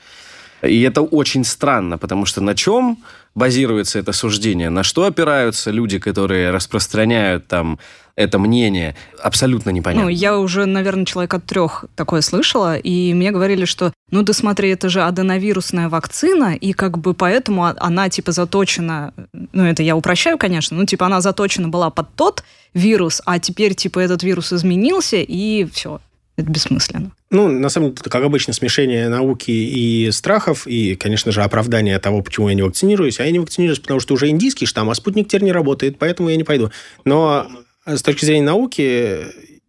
И это очень странно, потому что на чем базируется это суждение? На что опираются люди, которые распространяют там это мнение? Абсолютно непонятно. Ну, я уже, наверное, человек от трех такое слышала, и мне говорили, что, ну, да смотри, это же аденовирусная вакцина, и как бы поэтому она, типа, заточена, ну, это я упрощаю, конечно, ну, типа, она заточена была под тот вирус, а теперь, типа, этот вирус изменился, и все. Это бессмысленно. Ну, на самом деле, как обычно, смешение науки и страхов, и, конечно же, оправдание того, почему я не вакцинируюсь. А я не вакцинируюсь, потому что уже индийский штамм, а спутник теперь не работает, поэтому я не пойду. Но с точки зрения науки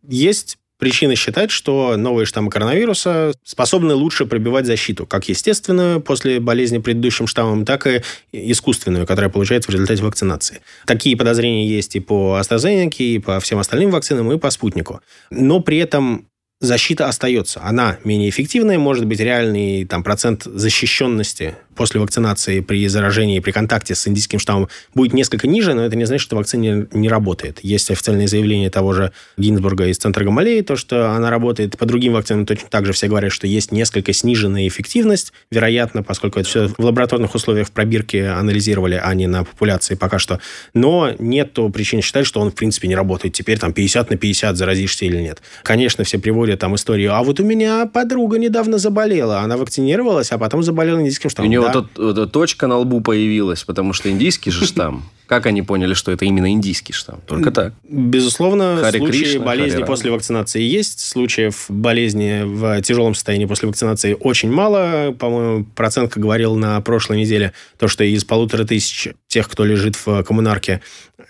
есть причина считать, что новые штаммы коронавируса способны лучше пробивать защиту, как естественную после болезни предыдущим штаммом, так и искусственную, которая получается в результате вакцинации. Такие подозрения есть и по AstraZeneca, и по всем остальным вакцинам, и по спутнику. Но при этом защита остается. Она менее эффективная, может быть, реальный там, процент защищенности после вакцинации при заражении, при контакте с индийским штаммом будет несколько ниже, но это не значит, что вакцина не работает. Есть официальные заявления того же Гинзбурга из Центра Гамалеи, то, что она работает по другим вакцинам. Точно так же все говорят, что есть несколько сниженная эффективность, вероятно, поскольку это все в лабораторных условиях в пробирке анализировали, а не на популяции пока что. Но нет причин считать, что он, в принципе, не работает. Теперь там пятьдесят на пятьдесят заразишься или нет. Конечно, все приводят там историю. А вот у меня подруга недавно заболела. Она вакцинировалась, а потом заболела индийским штаммом. У нее вот эта точка на лбу появилась, потому что индийский же штамм. Как они поняли, что это именно индийский штамм? Только так. Безусловно, Хари случаи Кришна, болезни Хари после вакцинации есть. Случаев болезни в тяжелом состоянии после вакцинации очень мало. По-моему, Проценко говорил на прошлой неделе, то, что из полутора тысяч тех, кто лежит в коммунарке,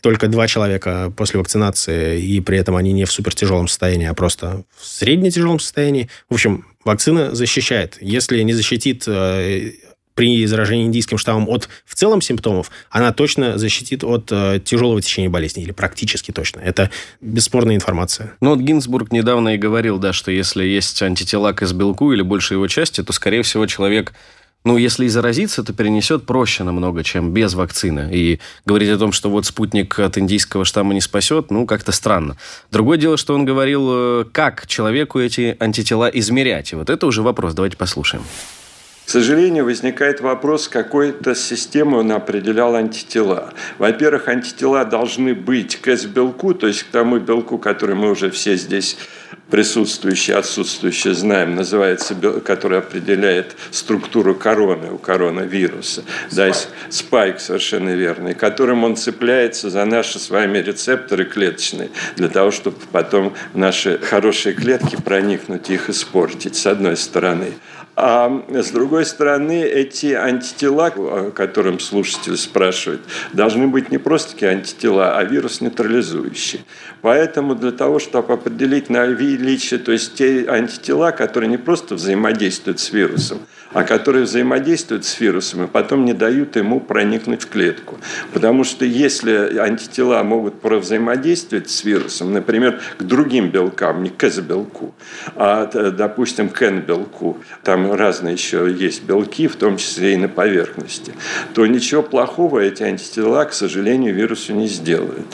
только два человека после вакцинации, и при этом они не в супертяжелом состоянии, а просто в средне-тяжелом состоянии. В общем, вакцина защищает. Если не защитит... при заражении индийским штаммом от в целом симптомов, она точно защитит от э, тяжелого течения болезни, или практически точно. Это бесспорная информация. Ну, вот Гинзбург недавно и говорил, да, что если есть антитела к белку или больше его части, то, скорее всего, человек, ну, если и заразится, то перенесет проще намного, чем без вакцины. И говорить о том, что вот спутник от индийского штамма не спасет, ну, как-то странно. Другое дело, что он говорил, как человеку эти антитела измерять. И вот это уже вопрос. Давайте послушаем. К сожалению, возникает вопрос, с какой-то системой он определял антитела. Во-первых, антитела должны быть к С-белку, то есть к тому белку, который мы уже все здесь присутствующие, отсутствующие знаем, называется, который определяет структуру короны у коронавируса. Спайк. Да, спайк, совершенно верный, которым он цепляется за наши с вами рецепторы клеточные, для того, чтобы потом наши хорошие клетки проникнуть и их испортить, с одной стороны. А с другой стороны, эти антитела, о которых слушатель спрашивает, должны быть не просто такие антитела, а вирус-нейтрализующие. Поэтому для того, чтобы определить наличие, то есть те антитела, которые не просто взаимодействуют с вирусом, а которые взаимодействуют с вирусом и потом не дают ему проникнуть в клетку. Потому что если антитела могут провзаимодействовать с вирусом, например, к другим белкам, не к С-белку, а, допустим, к Н-белку, там разные еще есть белки, в том числе и на поверхности, то ничего плохого эти антитела, к сожалению, вирусу не сделают.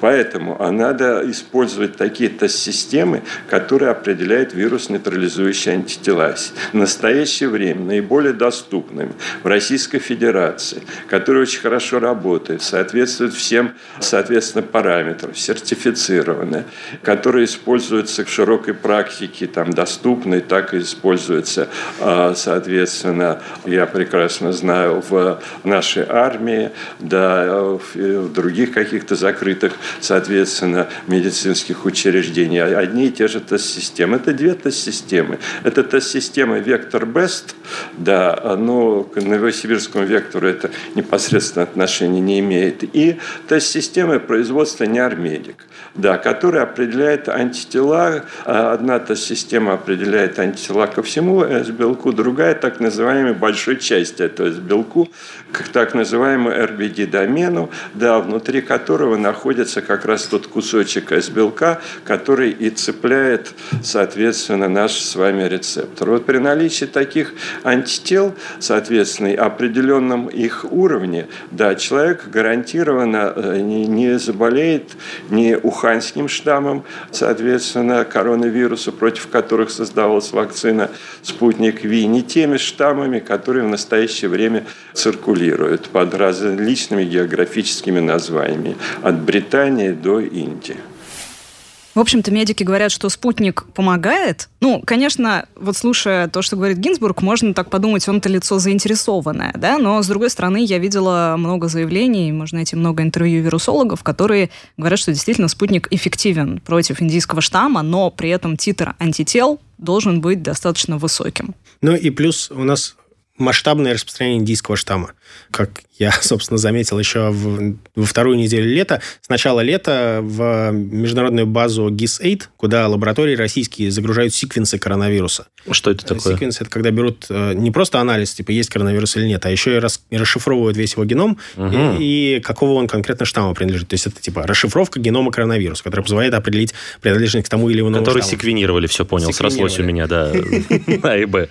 Поэтому надо использовать такие-то системы, которые определяют вирус-нейтрализующие антитела. В настоящее время наиболее доступными в Российской Федерации, которые очень хорошо работают, соответствуют всем, соответственно, параметрам, сертифицированы, которые используются в широкой практике, там доступны, так и используются, соответственно, я прекрасно знаю, в нашей армии, да, в других каких-то закрытых, соответственно, медицинских учреждений. Одни и те же тест-системы. Это две тест-системы. Это тест-система Vector Best. Да, но к новосибирскому вектору это непосредственно отношения не имеет. И тест-система производства «Неармедик», да, которая определяет антитела. Одна тест-система определяет антитела ко всему С-белку, другая так называемой большой части этого С-белку, к так называемому эр би ди-домену, да, внутри которого находится как раз тот кусочек С-белка, который и цепляет, соответственно, наш с вами рецептор. Вот при наличии таких антител, соответственно, определенном их уровне, да, человек гарантированно не, не заболеет ни уханьским штаммом, соответственно, коронавируса, против которых создавалась вакцина «Спутник V», не теми штаммами, которые в настоящее время циркулируют под различными географическими названиями, от Британии до Индии. В общем-то, медики говорят, что спутник помогает. Ну, конечно, вот слушая то, что говорит Гинзбург, можно так подумать, он-то лицо заинтересованное, да? Но, с другой стороны, я видела много заявлений, можно найти много интервью вирусологов, которые говорят, что действительно спутник эффективен против индийского штамма, но при этом титр антител должен быть достаточно высоким. Ну и плюс у нас... масштабное распространение индийского штамма. Как я, собственно, заметил еще в, во вторую неделю лета. С начала лета в международную базу джи ай эс восемь, куда лаборатории российские загружают секвенсы коронавируса. Что это такое? Секвенсы – это когда берут не просто анализ, типа, есть коронавирус или нет, а еще и рас, расшифровывают весь его геном, угу. и, и какого он конкретно штамма принадлежит. То есть это, типа, расшифровка генома коронавируса, которая позволяет определить принадлежность к тому или иному штамму. Которые секвенировали, все понял. Срослось у меня, да. А и Б.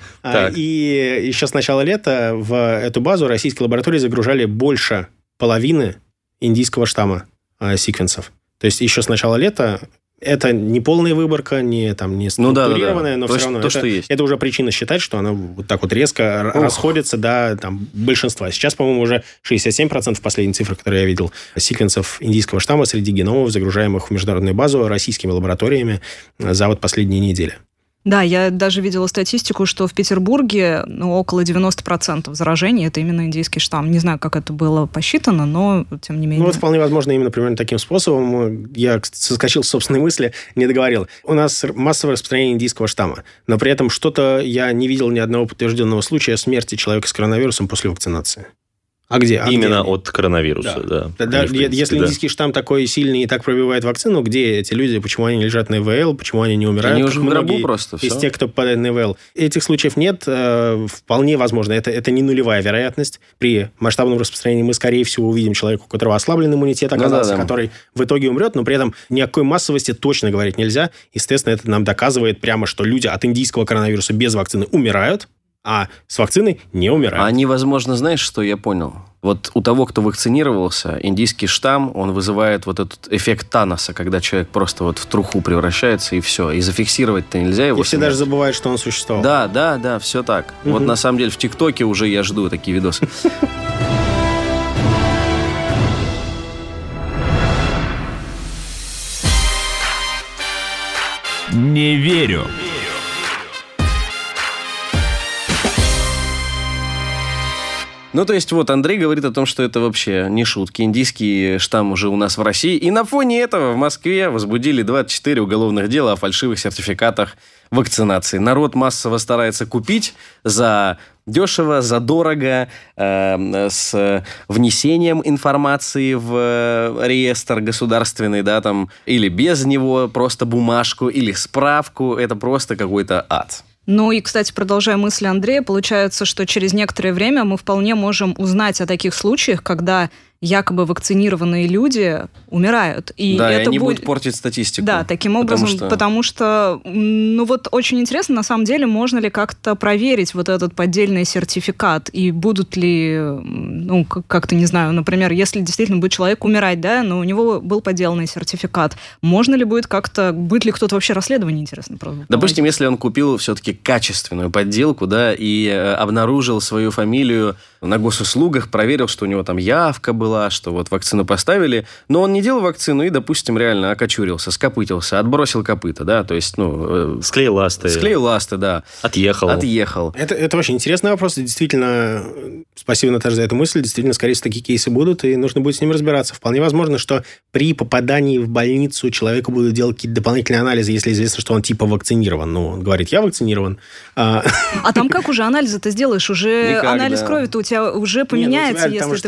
И еще сначала лета в эту базу российские лаборатории загружали больше половины индийского штамма э, секвенсов. То есть еще с начала лета это не полная выборка, не, там, не структурированная, ну, да, да, да. но то, все равно то, это, это уже причина считать, что она вот так вот резко Ох. расходится до там, большинства. Сейчас, по-моему, уже шестьдесят семь процентов последней цифры, которые я видел, секвенсов индийского штамма среди геномов, загружаемых в международную базу российскими лабораториями за вот последние недели. Да, я даже видела статистику, что в Петербурге ну, около девяносто процентов заражений – это именно индийский штамм. Не знаю, как это было посчитано, но тем не менее. Ну, это вполне возможно именно примерно таким способом. Я соскочил с собственной мысли, не договорил. У нас массовое распространение индийского штамма, но при этом что-то я не видел ни одного подтвержденного случая смерти человека с коронавирусом после вакцинации. А где? А Именно где? От коронавируса, да. да. да. Они, принципе, Если да. индийский штамм такой сильный и так пробивает вакцину, где эти люди, почему они лежат на ИВЛ, почему они не умирают? Они уже в гробу просто. Из все. Тех, кто попадает на ИВЛ. Этих случаев нет, вполне возможно. Это, это не нулевая вероятность. При масштабном распространении мы, скорее всего, увидим человека, у которого ослаблен иммунитет оказался, ну, да, да. который в итоге умрет, но при этом ни о какой массовости точно говорить нельзя. Естественно, это нам доказывает прямо, что люди от индийского коронавируса без вакцины умирают, а с вакциной не умирают. Они, возможно, знаешь, что я понял? Вот у того, кто вакцинировался, индийский штамм, он вызывает вот этот эффект Таноса, когда человек просто вот в труху превращается, и все. И зафиксировать-то нельзя его. И все даже забывают, что он существовал. Да, да, да, все так. Угу. Вот на самом деле в ТикТоке уже я жду такие видосы. Не верю. Ну, то есть, вот Андрей говорит о том, что это вообще не шутки. Индийский штамм уже у нас в России. И на фоне этого в Москве возбудили двадцать четыре уголовных дела о фальшивых сертификатах вакцинации. Народ массово старается купить за дешево, за дорого, э, с внесением информации в реестр государственный, да, там, или без него, просто бумажку или справку. Это просто какой-то ад. Ну и, кстати, продолжая мысли Андрея, получается, что через некоторое время мы вполне можем узнать о таких случаях, когда якобы вакцинированные люди умирают. И да, это и они будет... будут портить статистику. Да, таким образом, потому что... потому что... Ну вот очень интересно, на самом деле, можно ли как-то проверить вот этот поддельный сертификат, и будут ли, ну, как-то, не знаю, например, если действительно будет человек умирать, да, но у него был подделанный сертификат, можно ли будет как-то... Будет ли кто-то вообще расследование, интересно? Правда? Допустим, если он купил все-таки качественную подделку, да, и обнаружил свою фамилию на госуслугах, проверил, что у него там явка была, что вот вакцину поставили, но он не делал вакцину и, допустим, реально окочурился, скопытился, отбросил копыта, да, то есть, ну... Э, склеил ласты. Склеил ласты, да. Отъехал. Отъехал. Это, это очень интересный вопрос, действительно, спасибо, Наташа, за эту мысль, действительно, скорее всего, такие кейсы будут, и нужно будет с ними разбираться. Вполне возможно, что при попадании в больницу человеку будут делать какие-то дополнительные анализы, если известно, что он типа вакцинирован. Ну, он говорит, я вакцинирован. А, а там как уже анализы ты сделаешь? Уже никак, анализ да. крови-то у тебя уже поменяется, не, ну, тебя, если потому, ты...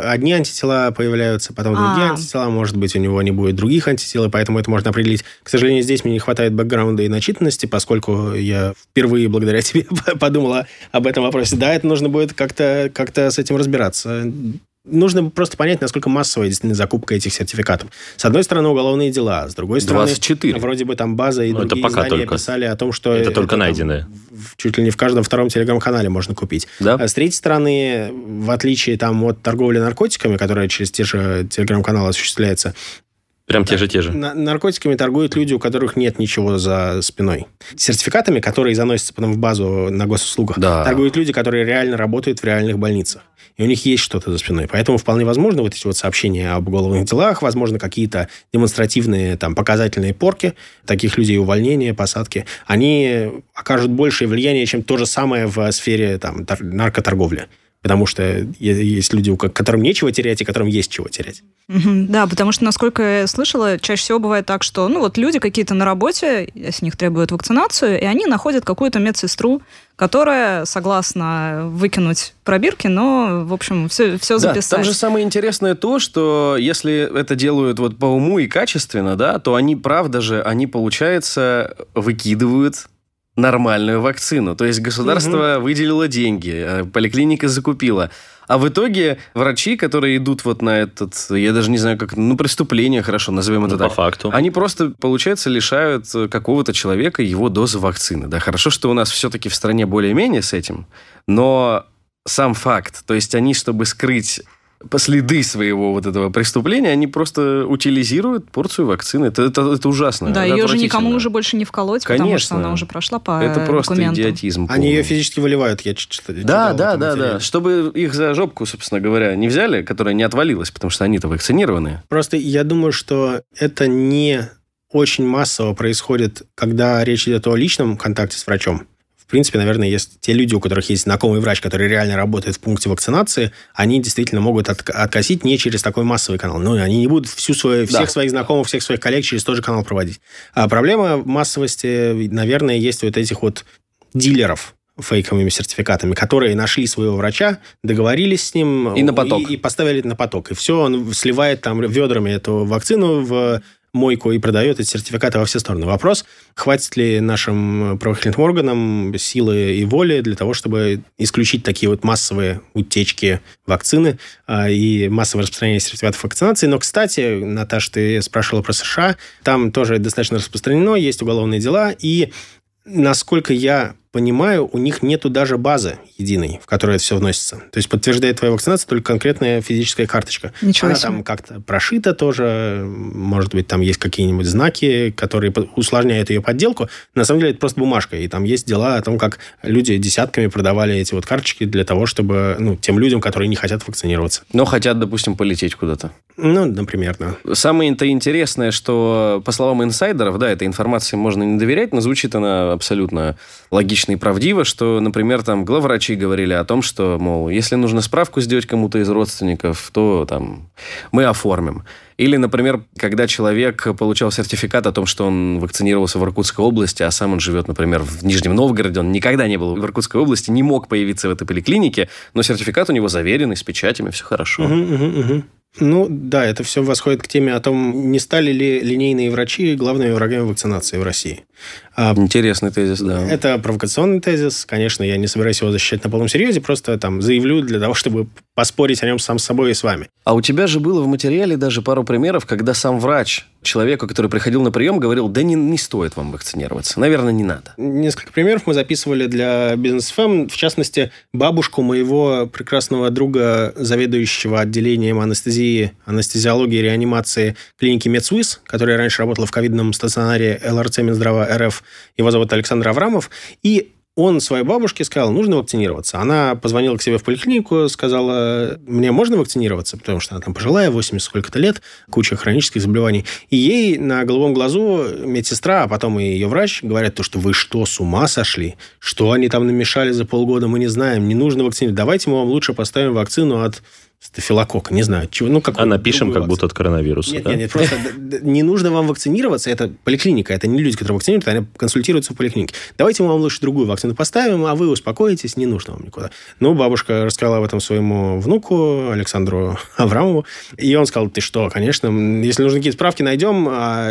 Сначала одни антитела появляются, потом А-а-а. другие антитела, может быть, у него не будет других антител, и поэтому это можно определить. К сожалению, здесь мне не хватает бэкграунда и начитанности, поскольку я впервые благодаря тебе подумала об этом вопросе. Да, это нужно будет как-то, как-то с этим разбираться. Нужно просто понять, насколько массовая действительно закупка этих сертификатов. С одной стороны, уголовные дела, с другой стороны, двадцать четыре вроде бы там база и Но другие это пока издания только... писали о том, что... Это только это, найденное. В, чуть ли не в каждом втором телеграм-канале можно купить. Да? А с третьей стороны, в отличие там, от торговли наркотиками, которая через те же телеграм-каналы осуществляется, Прям те же, те же. наркотиками торгуют люди, у которых нет ничего за спиной. Сертификатами, которые заносятся потом в базу на госуслугах, да. торгуют люди, которые реально работают в реальных больницах. И у них есть что-то за спиной. Поэтому вполне возможно вот эти вот сообщения об уголовных делах, возможно, какие-то демонстративные там, показательные порки таких людей, увольнения, посадки, они окажут большее влияние, чем то же самое в сфере там, наркоторговли. Потому что есть люди, которым нечего терять, и которым есть чего терять. Mm-hmm. Да, потому что, насколько я слышала, чаще всего бывает так, что ну вот люди какие-то на работе, с них требуют вакцинацию, и они находят какую-то медсестру, которая согласна выкинуть пробирки, но, в общем, все, все записать. Да, там же самое интересное то, что если это делают вот по уму и качественно, да, то они, правда же, они, получается, выкидывают... нормальную вакцину. То есть государство mm-hmm. выделило деньги, поликлиника закупила. А в итоге врачи, которые идут вот на этот, я даже не знаю, как, ну, преступление, хорошо, назовем это ну, так. По факту. Они просто, получается, лишают какого-то человека его дозы вакцины. Да, хорошо, что у нас все-таки в стране более-менее с этим, но сам факт, то есть они, чтобы скрыть следы своего вот этого преступления, они просто утилизируют порцию вакцины. Это, это, это ужасно. Да, это ее же никому уже больше не вколоть, Конечно. потому что она уже прошла по документам. Это просто документам. идиотизм. Полный. Они ее физически выливают, я читал. Да, да, да, да. Чтобы их за жопку, собственно говоря, не взяли, которая не отвалилась, потому что они-то вакцинированы. Просто я думаю, что это не очень массово происходит, когда речь идет о личном контакте с врачом. В принципе, наверное, есть те люди, у которых есть знакомый врач, который реально работает в пункте вакцинации, они действительно могут от- откосить не через такой массовый канал. Ну, они не будут всю свою, всех да. своих знакомых, всех своих коллег через тот же канал проводить. А проблема массовости, наверное, есть у вот этих вот дилеров фейковыми сертификатами, которые нашли своего врача, договорились с ним и, на поток. и, и поставили на поток. И все, он сливает там ведрами эту вакцину в мойку и продает эти сертификаты во все стороны. Вопрос, хватит ли нашим правоохранительным органам силы и воли для того, чтобы исключить такие вот массовые утечки вакцины и массовое распространение сертификатов вакцинации. Но, кстати, Наташа, ты спрашивала про США. Там тоже достаточно распространено, есть уголовные дела. И, насколько я понимаю, у них нету даже базы единой, в которую это все вносится. То есть подтверждает твою вакцинацию только конкретная физическая карточка. Ничего себе. Она там как-то прошита тоже. Может быть, там есть какие-нибудь знаки, которые усложняют ее подделку. На самом деле, это просто бумажка. И там есть дела о том, как люди десятками продавали эти вот карточки для того, чтобы... Ну, тем людям, которые не хотят вакцинироваться. Но хотят, допустим, полететь куда-то. Ну, например, да. Самое-то интересное, что, по словам инсайдеров, да, этой информации можно не доверять, но звучит она абсолютно логично и правдиво, что, например, там главврачи говорили о том, что, мол, если нужно справку сделать кому-то из родственников, то там мы оформим. Или, например, когда человек получал сертификат о том, что он вакцинировался в Иркутской области, а сам он живет, например, в Нижнем Новгороде, он никогда не был в Иркутской области, не мог появиться в этой поликлинике, но сертификат у него заверенный, с печатями, все хорошо. Угу, угу, угу. Ну, да, это все восходит к теме о том, не стали ли линейные врачи главными врагами вакцинации в России. Интересный тезис, да. Это провокационный тезис. Конечно, я не собираюсь его защищать на полном серьезе, просто там заявлю для того, чтобы поспорить о нем сам с собой и с вами. А у тебя же было в материале даже пару примеров, когда сам врач человеку, который приходил на прием, говорил, да не, не стоит вам вакцинироваться, наверное, не надо. Несколько примеров мы записывали для Бизнес эф эм. В частности, бабушку моего прекрасного друга, заведующего отделением анестезии, анестезиологии и реанимации клиники Медсвис, которая раньше работала в ковидном стационаре эл эр цэ Минздрава эр эф. Его зовут Александр Аврамов. И он своей бабушке сказал, нужно вакцинироваться. Она позвонила к себе в поликлинику, сказала, мне можно вакцинироваться? Потому что она там пожилая, восемьдесят сколько-то лет, куча хронических заболеваний. И ей на голубом глазу медсестра, а потом и ее врач говорят, то, что вы что, с ума сошли? Что они там намешали за полгода, мы не знаем. Не нужно вакцинировать. Давайте мы вам лучше поставим вакцину от... стафилококк, не знаю. Чего, ну, а напишем, как вакцину. Будто от коронавируса. Нет, да? нет, нет, просто не нужно вам вакцинироваться. Это поликлиника, это не люди, которые вакцинируют, они консультируются в поликлинике. Давайте мы вам лучше другую вакцину поставим, а вы успокоитесь, не нужно вам никуда. Ну, бабушка рассказала об этом своему внуку, Александру Аврамову, и он сказал, ты что, конечно, если нужны какие-то справки, найдем. А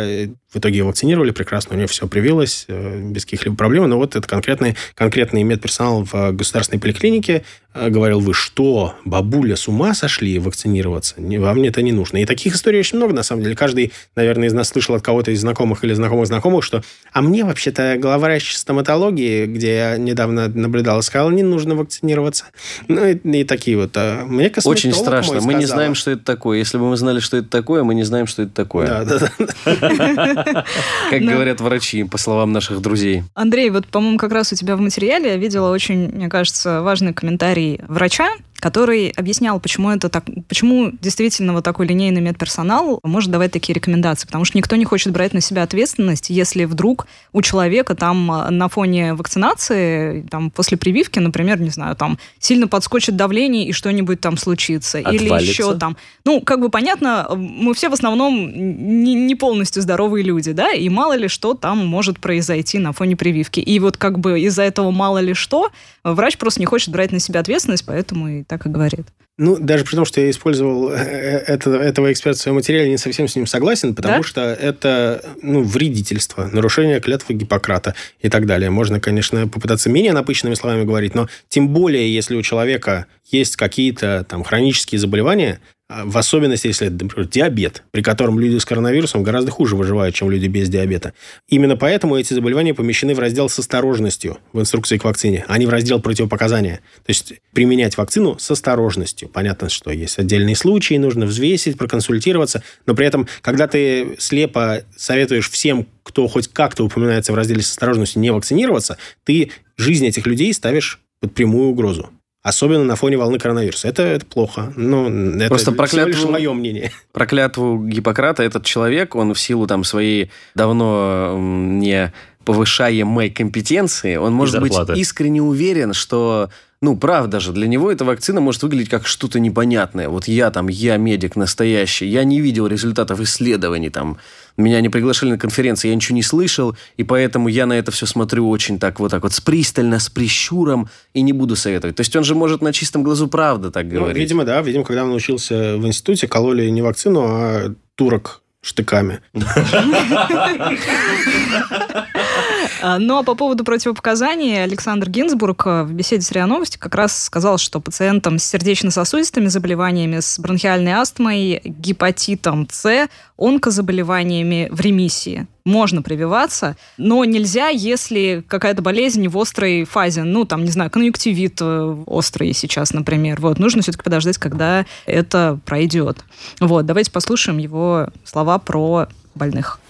в итоге ее вакцинировали, прекрасно, у нее все привилось, без каких-либо проблем. Но вот это конкретный, конкретный медперсонал в государственной поликлинике говорил, вы что, бабуля, с ума сошли вакцинироваться? Вам это не нужно. И таких историй очень много, на самом деле. Каждый, наверное, из нас слышал от кого-то из знакомых или знакомых-знакомых, что «а мне, вообще-то, главврач стоматологии, где я недавно наблюдал, сказал, не нужно вакцинироваться». Ну, и, и такие вот. Мне косметолог очень страшно. Мой сказал, мы не знаем, что это такое. Если бы мы знали, что это такое, мы не знаем, что это такое. Да, да, да. Как говорят врачи, по словам наших друзей. Андрей, вот, по-моему, как раз у тебя в материале я видела очень, мне кажется, важный комментарий врача, который объяснял, почему это так, почему действительно вот такой линейный медперсонал может давать такие рекомендации, потому что никто не хочет брать на себя ответственность, если вдруг у человека там на фоне вакцинации, там после прививки, например, не знаю, там сильно подскочит давление и что-нибудь там случится. Отвалится. Или еще там. Ну, как бы понятно, мы все в основном не, не полностью здоровые люди, да, и мало ли что там может произойти на фоне прививки. И вот как бы из-за этого мало ли что врач просто не хочет брать на себя ответственность, поэтому и так и говорит. Ну, даже при том, что я использовал это, этого эксперта в своем материале, не совсем с ним согласен, потому да? что это ну, вредительство, нарушение клятвы Гиппократа и так далее. Можно, конечно, попытаться менее напыщенными словами говорить, но тем более, если у человека есть какие-то там хронические заболевания, в особенности, если, например, диабет, при котором люди с коронавирусом гораздо хуже выживают, чем люди без диабета. Именно поэтому эти заболевания помещены в раздел с осторожностью в инструкции к вакцине, а не в раздел противопоказания. То есть применять вакцину с осторожностью. Понятно, что есть отдельные случаи, нужно взвесить, проконсультироваться, но при этом, когда ты слепо советуешь всем, кто хоть как-то упоминается в разделе с осторожностью, не вакцинироваться, ты жизнь этих людей ставишь под прямую угрозу. Особенно на фоне волны коронавируса. Это, это плохо. Но это просто проклятву, всего лишь мое мнение. Про клятву Гиппократа этот человек, он в силу там своей давно не повышаемой компетенции, он может быть искренне уверен, что... Ну, правда же, для него эта вакцина может выглядеть как что-то непонятное. Вот я там, я медик настоящий, я не видел результатов исследований, там, меня не приглашали на конференции, я ничего не слышал, и поэтому я на это все смотрю очень так вот так вот, с пристально, с прищуром, и не буду советовать. То есть он же может на чистом глазу правда так говорить. Ну, видимо, да, видимо, когда он учился в институте, кололи не вакцину, а турок штыками. Но по поводу противопоказаний Александр Гинзбург в беседе с РИА Новости как раз сказал, что пациентам с сердечно-сосудистыми заболеваниями, с бронхиальной астмой, гепатитом С, онкозаболеваниями в ремиссии можно прививаться, но нельзя, если какая-то болезнь в острой фазе, ну, там, не знаю, конъюнктивит острый сейчас, например. Вот, нужно все-таки подождать, когда это пройдет. Вот, давайте послушаем его слова про больных.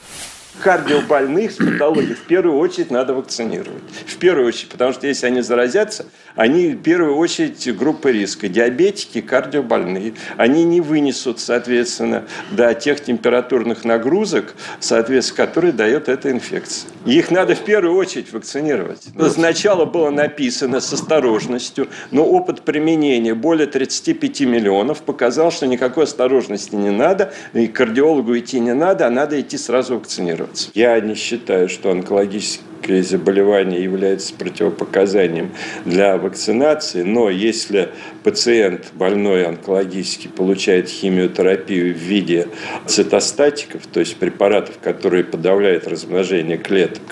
Кардиобольных с патологией в первую очередь надо вакцинировать. В первую очередь, потому что если они заразятся, они в первую очередь группы риска. Диабетики, кардиобольные. Они не вынесут, соответственно, до тех температурных нагрузок, соответственно, которые дает эта инфекция. Их надо в первую очередь вакцинировать. Сначала было написано с осторожностью, но опыт применения более тридцати пяти миллионов показал, что никакой осторожности не надо, и к кардиологу идти не надо, а надо идти сразу вакцинировать. Я не считаю, что онкологические заболевания являются противопоказанием для вакцинации, но если пациент больной онкологически получает химиотерапию в виде цитостатиков, то есть препаратов, которые подавляют размножение клеток,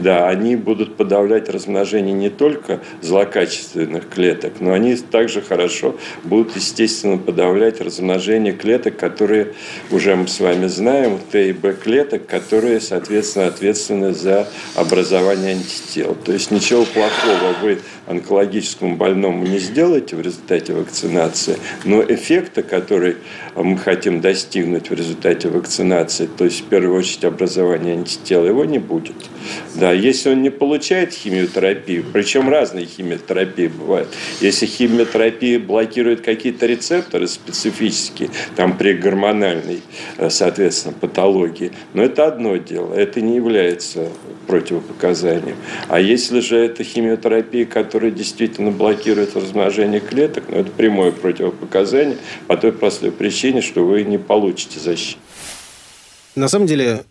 да, они будут подавлять размножение не только злокачественных клеток, но они также хорошо будут, естественно, подавлять размножение клеток, которые уже мы с вами знаем, Т и Б клеток, которые, соответственно, ответственны за образование антител. То есть ничего плохого вы онкологическому больному не сделаете в результате вакцинации, но эффекта, который мы хотим достигнуть в результате вакцинации, то есть в первую очередь образование антител, его не будет. Да, если он не получает химиотерапию, причем разные химиотерапии бывают, если химиотерапия блокирует какие-то рецепторы специфические, там при гормональной, соответственно, патологии, но это одно дело, это не является противопоказанием. А если же это химиотерапия, которая действительно блокирует размножение клеток, но ну, это прямое противопоказание по той простой причине, что вы не получите защиту. На самом деле,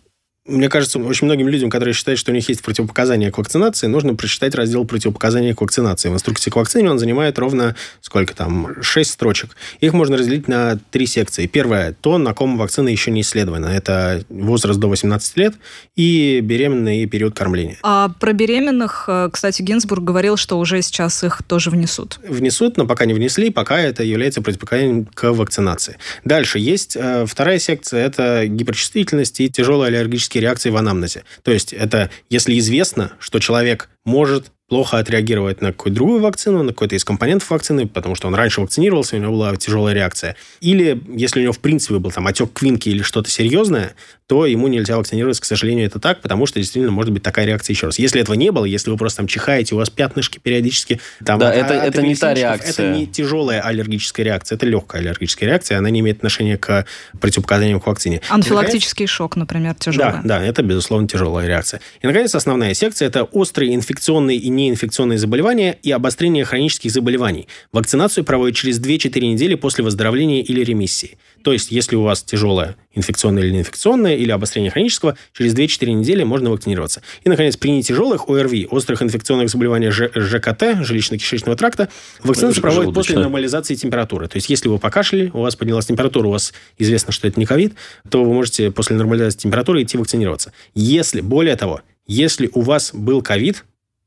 мне кажется, очень многим людям, которые считают, что у них есть противопоказания к вакцинации, нужно прочитать раздел «Противопоказания к вакцинации». В инструкции к вакцине он занимает ровно, сколько там, шесть строчек. Их можно разделить на три секции. Первая – то, на ком вакцина еще не исследована. Это возраст до восемнадцати лет и беременный период кормления. А про беременных, кстати, Гинзбург говорил, что уже сейчас их тоже внесут. Внесут, но пока не внесли, пока это является противопоказанием к вакцинации. Дальше есть вторая секция – это гиперчувствительность и тяжелая аллергическая реакции в анамнезе. То есть это если известно, что человек может плохо отреагировать на какую-то другую вакцину, на какой-то из компонентов вакцины, потому что он раньше вакцинировался, у него была тяжелая реакция. Или если у него в принципе был там отек квинки или что-то серьезное, то ему нельзя вакцинироваться. К сожалению, это так, потому что действительно может быть такая реакция еще раз. Если этого не было, если вы просто там чихаете, у вас пятнышки периодически... Там, да, от, это, от это не та реакция. Это не тяжелая аллергическая реакция, это легкая аллергическая реакция, она не имеет отношения к противопоказаниям к вакцине. Анафилактический наконец... шок, например, тяжелый. Да, да, это, безусловно, тяжелая реакция. И, наконец, основная секция – это острые инфекционные и неинфекционные заболевания и обострение хронических заболеваний. Вакцинацию проводят через две-четыре недели после выздоровления или ремиссии. То есть, если у вас тяжелая инфекционная или неинфекционная, или обострение хронического, через две-четыре недели можно вакцинироваться. И, наконец, при нетяжелых ОРВИ, острых инфекционных заболеваниях ЖКТ, желудочно-кишечного тракта, вакцинацию проводят после нормализации температуры. То есть, если вы покашляли, у вас поднялась температура, у вас известно, что это не ковид, то вы можете после нормализации температуры идти вакцинироваться. Если, более того, если у вас был ковид,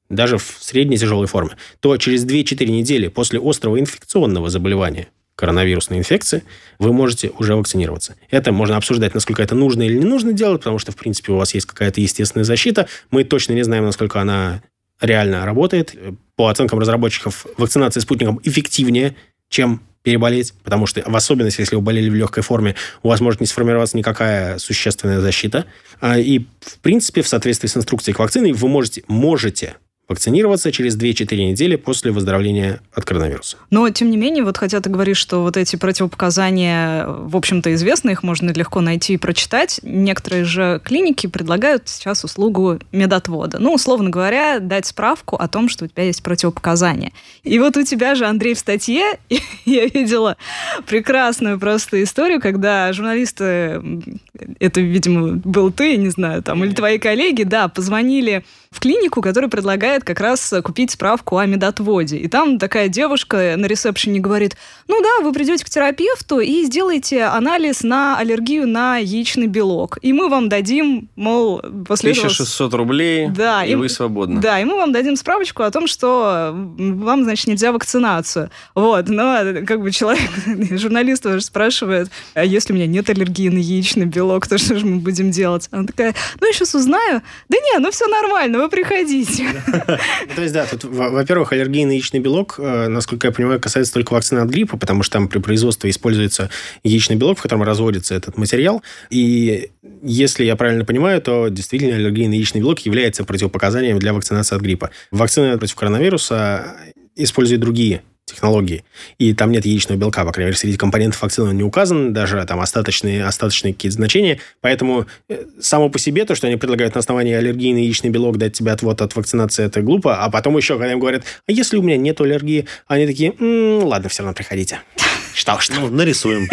даже в средней тяжелой форме, то через две-четыре недели после острого инфекционного заболевания коронавирусной инфекции, вы можете уже вакцинироваться. Это можно обсуждать, насколько это нужно или не нужно делать, потому что, в принципе, у вас есть какая-то естественная защита. Мы точно не знаем, насколько она реально работает. По оценкам разработчиков, вакцинация спутником эффективнее, чем переболеть, потому что, в особенности, если вы болели в легкой форме, у вас может не сформироваться никакая существенная защита. И, в принципе, в соответствии с инструкцией к вакцине, вы можете, можете вакцинироваться через две-четыре недели после выздоровления от коронавируса. Но, тем не менее, вот хотя ты говоришь, что вот эти противопоказания, в общем-то, известны, их можно легко найти и прочитать. Некоторые же клиники предлагают сейчас услугу медотвода. Ну, условно говоря, дать справку о том, что у тебя есть противопоказания. И вот у тебя же, Андрей, в статье я видела прекрасную просто историю, когда журналисты, это, видимо, был ты, я не знаю, там, или твои коллеги, да, позвонили в клинику, которая предлагает как раз купить справку о медотводе. И там такая девушка на ресепшене говорит, ну да, вы придете к терапевту и сделаете анализ на аллергию на яичный белок. И мы вам дадим, мол, после этого... тысяча шестьсот рублей, да, и, и вы свободны. Да, и мы вам дадим справочку о том, что вам, значит, нельзя вакцинацию. Вот, но как бы человек, журналист уже спрашивает, а если у меня нет аллергии на яичный белок, то что же мы будем делать? Она такая, ну я сейчас узнаю. Да не, ну все нормально, вы приходите. То есть, да, тут, во-первых, аллергия на яичный белок, насколько я понимаю, касается только вакцины от гриппа, потому что там при производстве используется яичный белок, в котором разводится этот материал. И если я правильно понимаю, то действительно аллергия на яичный белок является противопоказанием для вакцинации от гриппа. Вакцины против коронавируса используют другие технологии. И там нет яичного белка, по крайней мере, среди компонентов вакцины он не указан, даже там остаточные, остаточные какие-то значения. Поэтому само по себе то, что они предлагают на основании аллергии на яичный белок дать тебе отвод от вакцинации, это глупо. А потом еще, когда им говорят, а если у меня нет аллергии, они такие, м-м, ладно, все равно приходите. Что уж там. Нарисуем.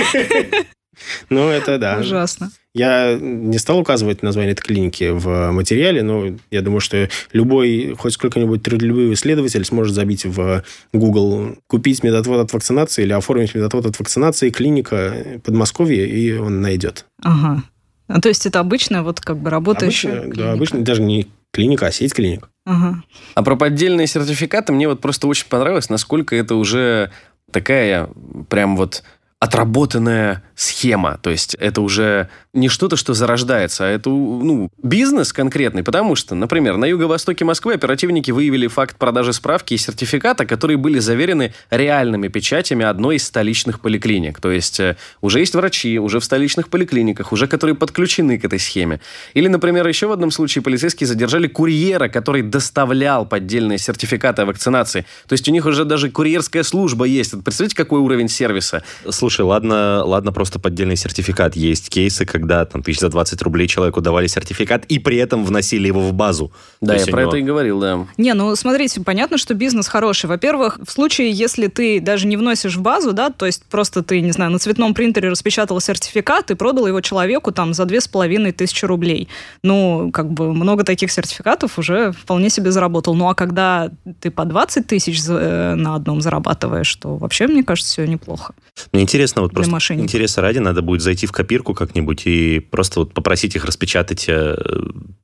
Ну, это да. Ужасно. Я не стал указывать название этой клиники в материале, но я думаю, что любой, хоть сколько-нибудь трудолюбивый исследователь сможет забить в Google «купить медотвод от вакцинации» или «оформить медотвод от вакцинации», клиника Подмосковья, и он найдет. Ага. А то есть это обычная вот как бы работающая обычная, клиника? Да, обычная, даже не клиника, а сеть клиник. Ага. А про поддельные сертификаты мне вот просто очень понравилось, насколько это уже такая прям вот... отработанная схема. То есть это уже не что-то, что зарождается, а это, ну, бизнес конкретный. Потому что, например, на юго-востоке Москвы оперативники выявили факт продажи справки и сертификата, которые были заверены реальными печатями одной из столичных поликлиник. То есть уже есть врачи, уже в столичных поликлиниках, уже которые подключены к этой схеме. Или, например, еще в одном случае полицейские задержали курьера, который доставлял поддельные сертификаты о вакцинации. То есть у них уже даже курьерская служба есть. Представляете, какой уровень сервиса? Слушай, ладно, ладно, просто поддельный сертификат. Есть кейсы, когда там тысяч за двадцать рублей человеку давали сертификат и при этом вносили его в базу. Да, я про него... это и говорил, да. Не, ну смотрите, понятно, что бизнес хороший. Во-первых, в случае, если ты даже не вносишь в базу, да, то есть просто ты, не знаю, на цветном принтере распечатал сертификат и продал его человеку там за две с половиной тысячи рублей. Ну, как бы много таких сертификатов уже вполне себе заработал. Ну, а когда ты по двадцать тысяч на одном зарабатываешь, то вообще, мне кажется, все неплохо. Мне интересно, Интересно, вот просто интереса ради надо будет зайти в копирку как-нибудь и просто вот попросить их распечатать э,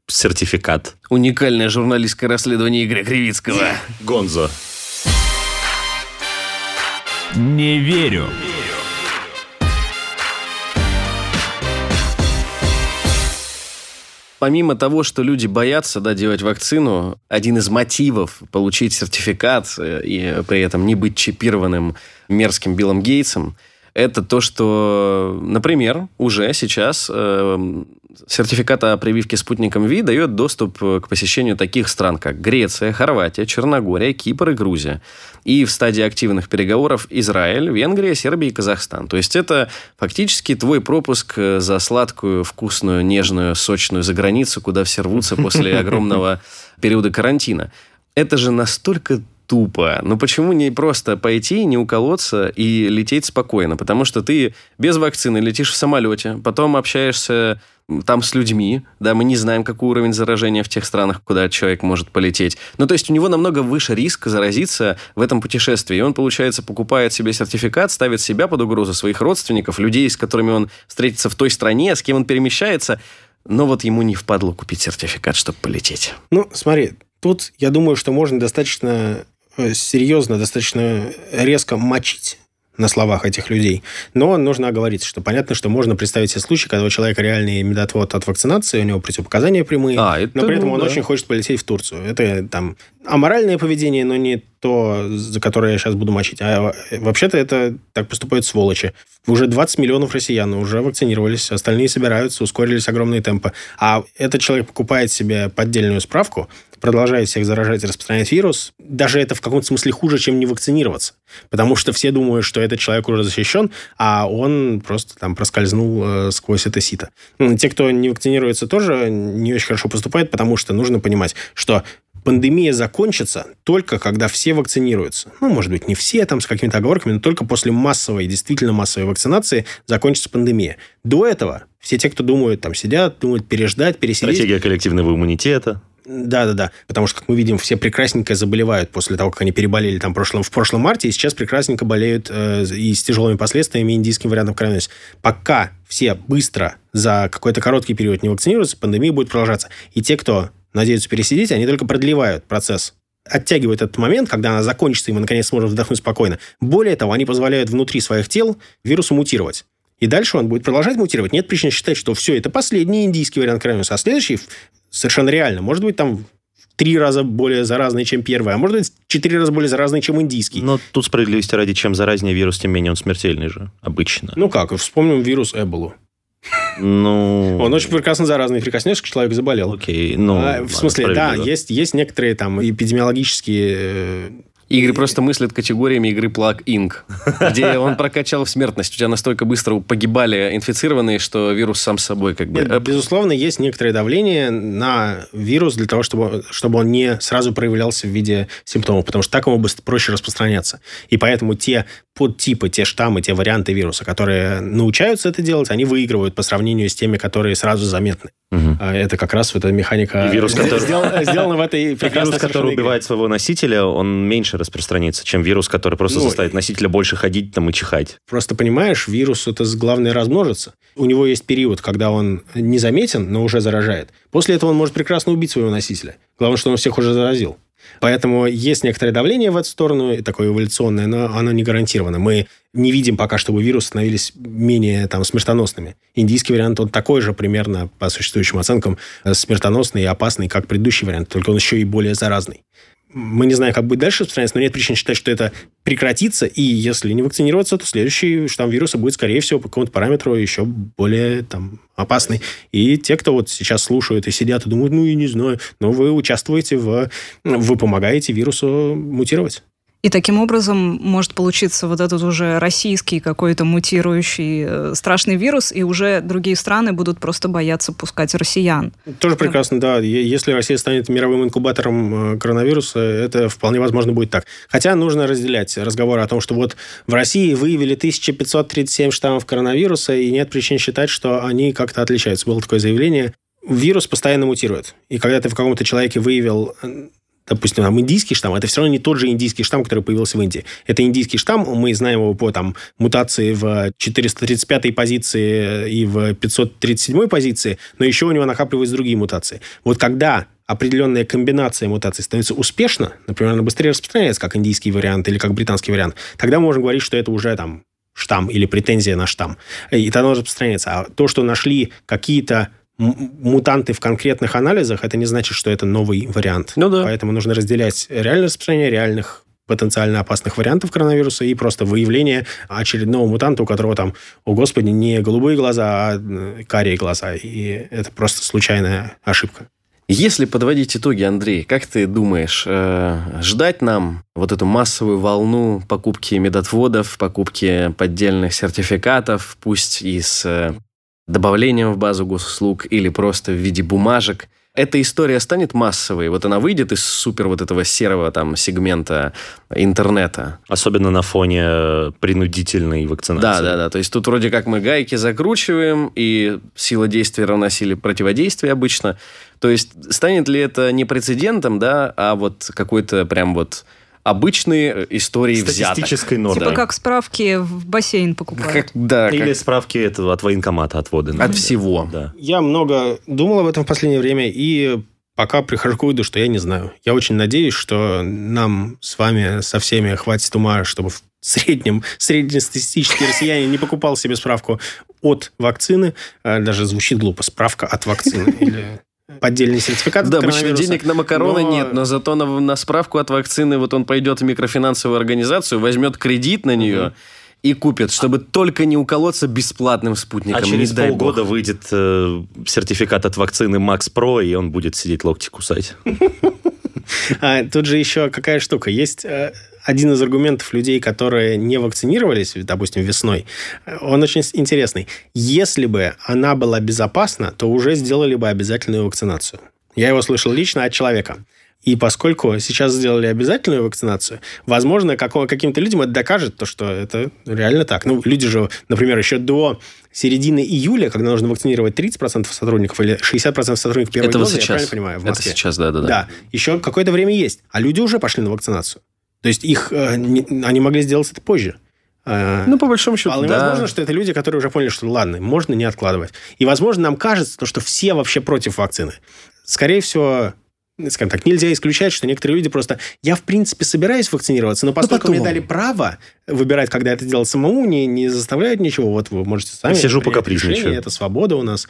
сертификат. Уникальное журналистское расследование Игоря Кривицкого. Гонзо. Не верю. Помимо того, что люди боятся, да, делать вакцину, один из мотивов получить сертификат и при этом не быть чипированным мерзким Биллом Гейтсом — это то, что, например, уже сейчас э, сертификат о прививке «Спутником V» дает доступ к посещению таких стран, как Греция, Хорватия, Черногория, Кипр и Грузия. И в стадии активных переговоров Израиль, Венгрия, Сербия и Казахстан. То есть это фактически твой пропуск за сладкую, вкусную, нежную, сочную заграницу, куда все рвутся после огромного периода карантина. Это же настолько... тупо. Но почему не просто пойти, не уколоться и лететь спокойно? Потому что ты без вакцины летишь в самолете, потом общаешься там с людьми, да, мы не знаем, какой уровень заражения в тех странах, куда человек может полететь. Ну, то есть у него намного выше риск заразиться в этом путешествии. И он, получается, покупает себе сертификат, ставит себя под угрозу, своих родственников, людей, с которыми он встретится в той стране, с кем он перемещается, но вот ему не впадло купить сертификат, чтобы полететь. Ну, смотри, тут, я думаю, что можно достаточно серьезно, достаточно резко мочить на словах этих людей. Но нужно оговориться, что понятно, что можно представить себе случай, когда у человека реальный медотвод от вакцинации, у него противопоказания прямые, а, это, но при этом он да. очень хочет полететь в Турцию. Это там аморальное поведение, но не то, за которое я сейчас буду мочить. А вообще-то это так поступают сволочи. Уже двадцать миллионов россиян уже вакцинировались, остальные собираются, ускорились огромные темпы. А этот человек покупает себе поддельную справку, продолжает всех заражать и распространять вирус, даже это в каком-то смысле хуже, чем не вакцинироваться. Потому что все думают, что этот человек уже защищен, а он просто там проскользнул э, сквозь это сито. Те, кто не вакцинируется, тоже не очень хорошо поступают, потому что нужно понимать, что пандемия закончится только когда все вакцинируются. Ну, может быть, не все, там, с какими-то оговорками, но только после массовой, действительно массовой вакцинации закончится пандемия. До этого все те, кто думают, там, сидят, думают переждать, пересидеть. Стратегия коллективного иммунитета. Да-да-да, потому что, как мы видим, все прекрасненько заболевают после того, как они переболели там, в, прошлом, в прошлом марте, и сейчас прекрасненько болеют э, и с тяжелыми последствиями, и индийским вариантом коронавируса. Пока все быстро за какой-то короткий период не вакцинируются, пандемия будет продолжаться. И те, кто надеются пересидеть, они только продлевают процесс, оттягивают этот момент, когда она закончится, и мы, наконец, сможем вздохнуть спокойно. Более того, они позволяют внутри своих тел вирусу мутировать. И дальше он будет продолжать мутировать. Нет причин считать, что все, это последний индийский вариант коронавируса, а следующий совершенно реально. Может быть, там в три раза более заразный, чем первый, а может быть, в четыре раза более заразный, чем индийский. Но тут справедливости ради, чем заразнее вирус, тем менее он смертельный же, обычно. Ну как, вспомним вирус Эболу. Ну... Он очень прекрасно заразный. Прикоснешься, человек заболел. Окей, ну... А, в смысле, да, есть, есть некоторые там эпидемиологические... Э... Игорь просто мыслит категориями игры Plug Inc, где он прокачал в смертность. У тебя настолько быстро погибали инфицированные, что вирус сам собой как бы... Нет, безусловно, есть некоторое давление на вирус для того, чтобы, чтобы он не сразу проявлялся в виде симптомов, потому что так ему быстро, проще распространяться. И поэтому те подтипы, те штаммы, те варианты вируса, которые научаются это делать, они выигрывают по сравнению с теми, которые сразу заметны. Угу. Это как раз вот эта механика... Вирус, который... Сделана в этой прекрасной... Вирус, который убивает своего носителя, он меньше распространится, чем вирус, который просто ну, заставит носителя больше ходить там и чихать. Просто понимаешь, вирус это главное размножится. У него есть период, когда он незаметен, но уже заражает. После этого он может прекрасно убить своего носителя. Главное, что он всех уже заразил. Поэтому есть некоторое давление в эту сторону, и такое эволюционное, но оно не гарантировано. Мы не видим пока, чтобы вирусы становились менее там, смертоносными. Индийский вариант, он такой же примерно, по существующим оценкам, смертоносный и опасный, как предыдущий вариант, только он еще и более заразный. Мы не знаем, как будет дальше распространяться, но нет причин считать, что это прекратится, и если не вакцинироваться, то следующий штамм вируса будет, скорее всего, по какому-то параметру еще более там, опасный. И те, кто вот сейчас слушают и сидят и думают, ну, я не знаю, но вы участвуете, в, вы помогаете вирусу мутировать. И таким образом может получиться вот этот уже российский какой-то мутирующий страшный вирус, и уже другие страны будут просто бояться пускать россиян. Тоже прекрасно, да. Если Россия станет мировым инкубатором коронавируса, это вполне возможно будет так. Хотя нужно разделять разговоры о том, что вот в России выявили тысяча пятьсот тридцать семь штаммов коронавируса, и нет причин считать, что они как-то отличаются. Было такое заявление. Вирус постоянно мутирует. И когда ты в каком-то человеке выявил... допустим, там, индийский штамм, это все равно не тот же индийский штамм, который появился в Индии. Это индийский штамм, мы знаем его по там, мутации в четыреста тридцать пятой позиции и в пятьсот тридцать седьмой позиции, но еще у него накапливаются другие мутации. Вот когда определенная комбинация мутаций становится успешна, например, она быстрее распространяется, как индийский вариант или как британский вариант, тогда мы можем говорить, что это уже там, штамм или претензия на штамм. И тогда он распространяется. А то, что нашли какие-то мутанты в конкретных анализах, это не значит, что это новый вариант. Ну да. Поэтому нужно разделять реальное распространение реальных потенциально опасных вариантов коронавируса и просто выявление очередного мутанта, у которого там, о господи, не голубые глаза, а карие глаза. И это просто случайная ошибка. Если подводить итоги, Андрей, как ты думаешь, э, ждать нам вот эту массовую волну покупки медотводов, покупки поддельных сертификатов, пусть и с... Э, добавлением в базу госуслуг или просто в виде бумажек. Эта история станет массовой? Вот она выйдет из супер вот этого серого там сегмента интернета. Особенно на фоне принудительной вакцинации. Да, да, да. То есть тут вроде как мы гайки закручиваем, и сила действия равна силе противодействия обычно. То есть станет ли это не прецедентом, да, а вот какой-то прям вот... обычные истории статистической взяток. Нормы. Типа как справки в бассейн покупают. Как, да, Или как... справки этого, от военкомата, от воды. От всего. Да. Я много думал об этом в последнее время, и пока прихожу к выводу, что я не знаю. Я очень надеюсь, что нам с вами со всеми хватит ума, чтобы в среднем среднестатистический россиянин не покупал себе справку от вакцины. Даже звучит глупо. Справка от вакцины. Или... поддельный сертификат. Да, обычно денег на макароны но... нет, но зато на, на справку от вакцины вот он пойдет в микрофинансовую организацию, возьмет кредит на нее угу. и купит, чтобы а... только не уколоться бесплатным спутником. А через полгода выйдет э, сертификат от вакцины Макс Про, и он будет сидеть локти кусать. А, тут же еще какая штука. Есть один из аргументов людей, которые не вакцинировались, допустим, весной. Он очень интересный. Если бы она была безопасна, то уже сделали бы обязательную вакцинацию. Я его слышал лично от человека. И поскольку сейчас сделали обязательную вакцинацию, возможно, каким-то людям это докажет, то, что это реально так. Ну, люди же, например, еще до середины июля, когда нужно вакцинировать тридцать процентов сотрудников или шестьдесят процентов сотрудников первой Этого дозы, сейчас. Я правильно понимаю, в Москве. Это сейчас, да-да-да. Да, еще какое-то время есть. А люди уже пошли на вакцинацию. То есть их, э, не, они могли сделать это позже. Ну, по большому счету, вполне да. возможно, что это люди, которые уже поняли, что ладно, можно не откладывать. И, возможно, нам кажется, то, что все вообще против вакцины. Скорее всего... Скажем так, нельзя исключать, что некоторые люди просто... Я, в принципе, собираюсь вакцинироваться, но поскольку но мне дали право выбирать, когда это делать самому, не, не заставляют ничего. Вот вы можете сами... Я сижу по капризничаю. Это свобода у нас.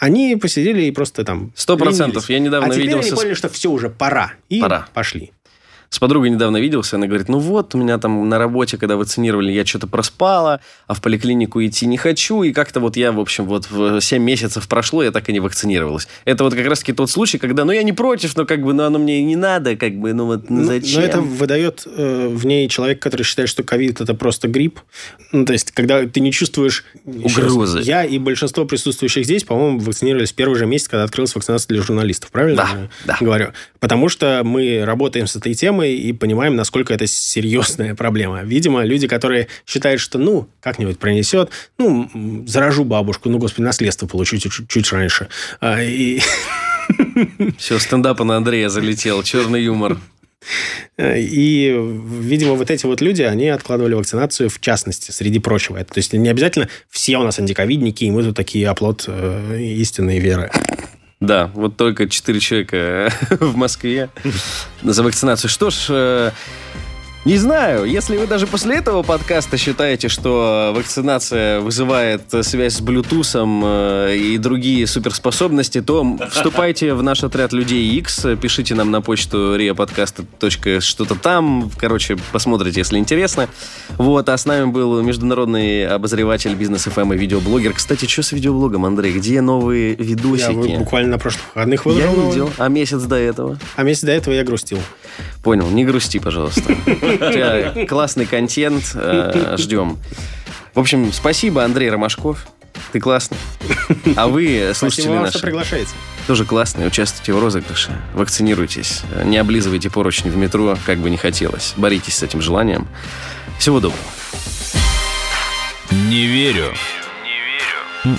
Они посидели и просто там... Сто процентов. Я недавно а виделся... А теперь они поняли, что все уже пора. И пора. Пошли. С подругой недавно виделся, она говорит, ну вот, у меня там на работе, когда вакцинировали, я что-то проспала, а в поликлинику идти не хочу, и как-то вот я, в общем, вот семь месяцев прошло, я так и не вакцинировалась. Это вот как раз-таки тот случай, когда, ну я не против, но как бы, ну оно мне и не надо, как бы, ну вот ну, зачем? Но это выдает э, в ней человек, который считает, что ковид это просто грипп. Ну то есть, когда ты не чувствуешь... Угрозы. Раз, я и большинство присутствующих здесь, по-моему, вакцинировались в первый же месяц, когда открылась вакцинация для журналистов, правильно? Да, да. Говорю. Потому что мы работаем с этой темой, и понимаем, насколько это серьезная проблема. Видимо, люди, которые считают, что ну, как-нибудь пронесет, ну, заражу бабушку, ну, господи, наследство получу чуть-чуть раньше. А, и... Все, стендапа на Андрея залетел, черный юмор. И, видимо, вот эти вот люди, они откладывали вакцинацию в частности, среди прочего. Это, то есть, не обязательно все у нас антиковидники, и мы тут такие оплот э, истинной веры. Да, вот только четыре человека в Москве за вакцинацию. Что ж, не знаю, если вы даже после этого подкаста считаете, что вакцинация вызывает связь с Bluetooth и другие суперспособности, то вступайте в наш отряд людей X, пишите нам на почту риаподкаст.что-то там, короче, посмотрите, если интересно. Вот, а с нами был международный обозреватель Бизнес эф эм и видеоблогер. Кстати, что с видеоблогом, Андрей? Где новые видосики? Я буквально на прошлых выходных выложил. Я видел, а месяц до этого? А месяц до этого я грустил. Понял, не грусти, пожалуйста. Классный контент. Ждем. В общем, спасибо, Андрей Ромашков. Ты классный. А вы, слушатели наши... Спасибо вам, что приглашаете. Тоже классные. Участвуйте в розыгрыше. Вакцинируйтесь. Не облизывайте поручни в метро, как бы не хотелось. Боритесь с этим желанием. Всего доброго. Не верю. Не верю.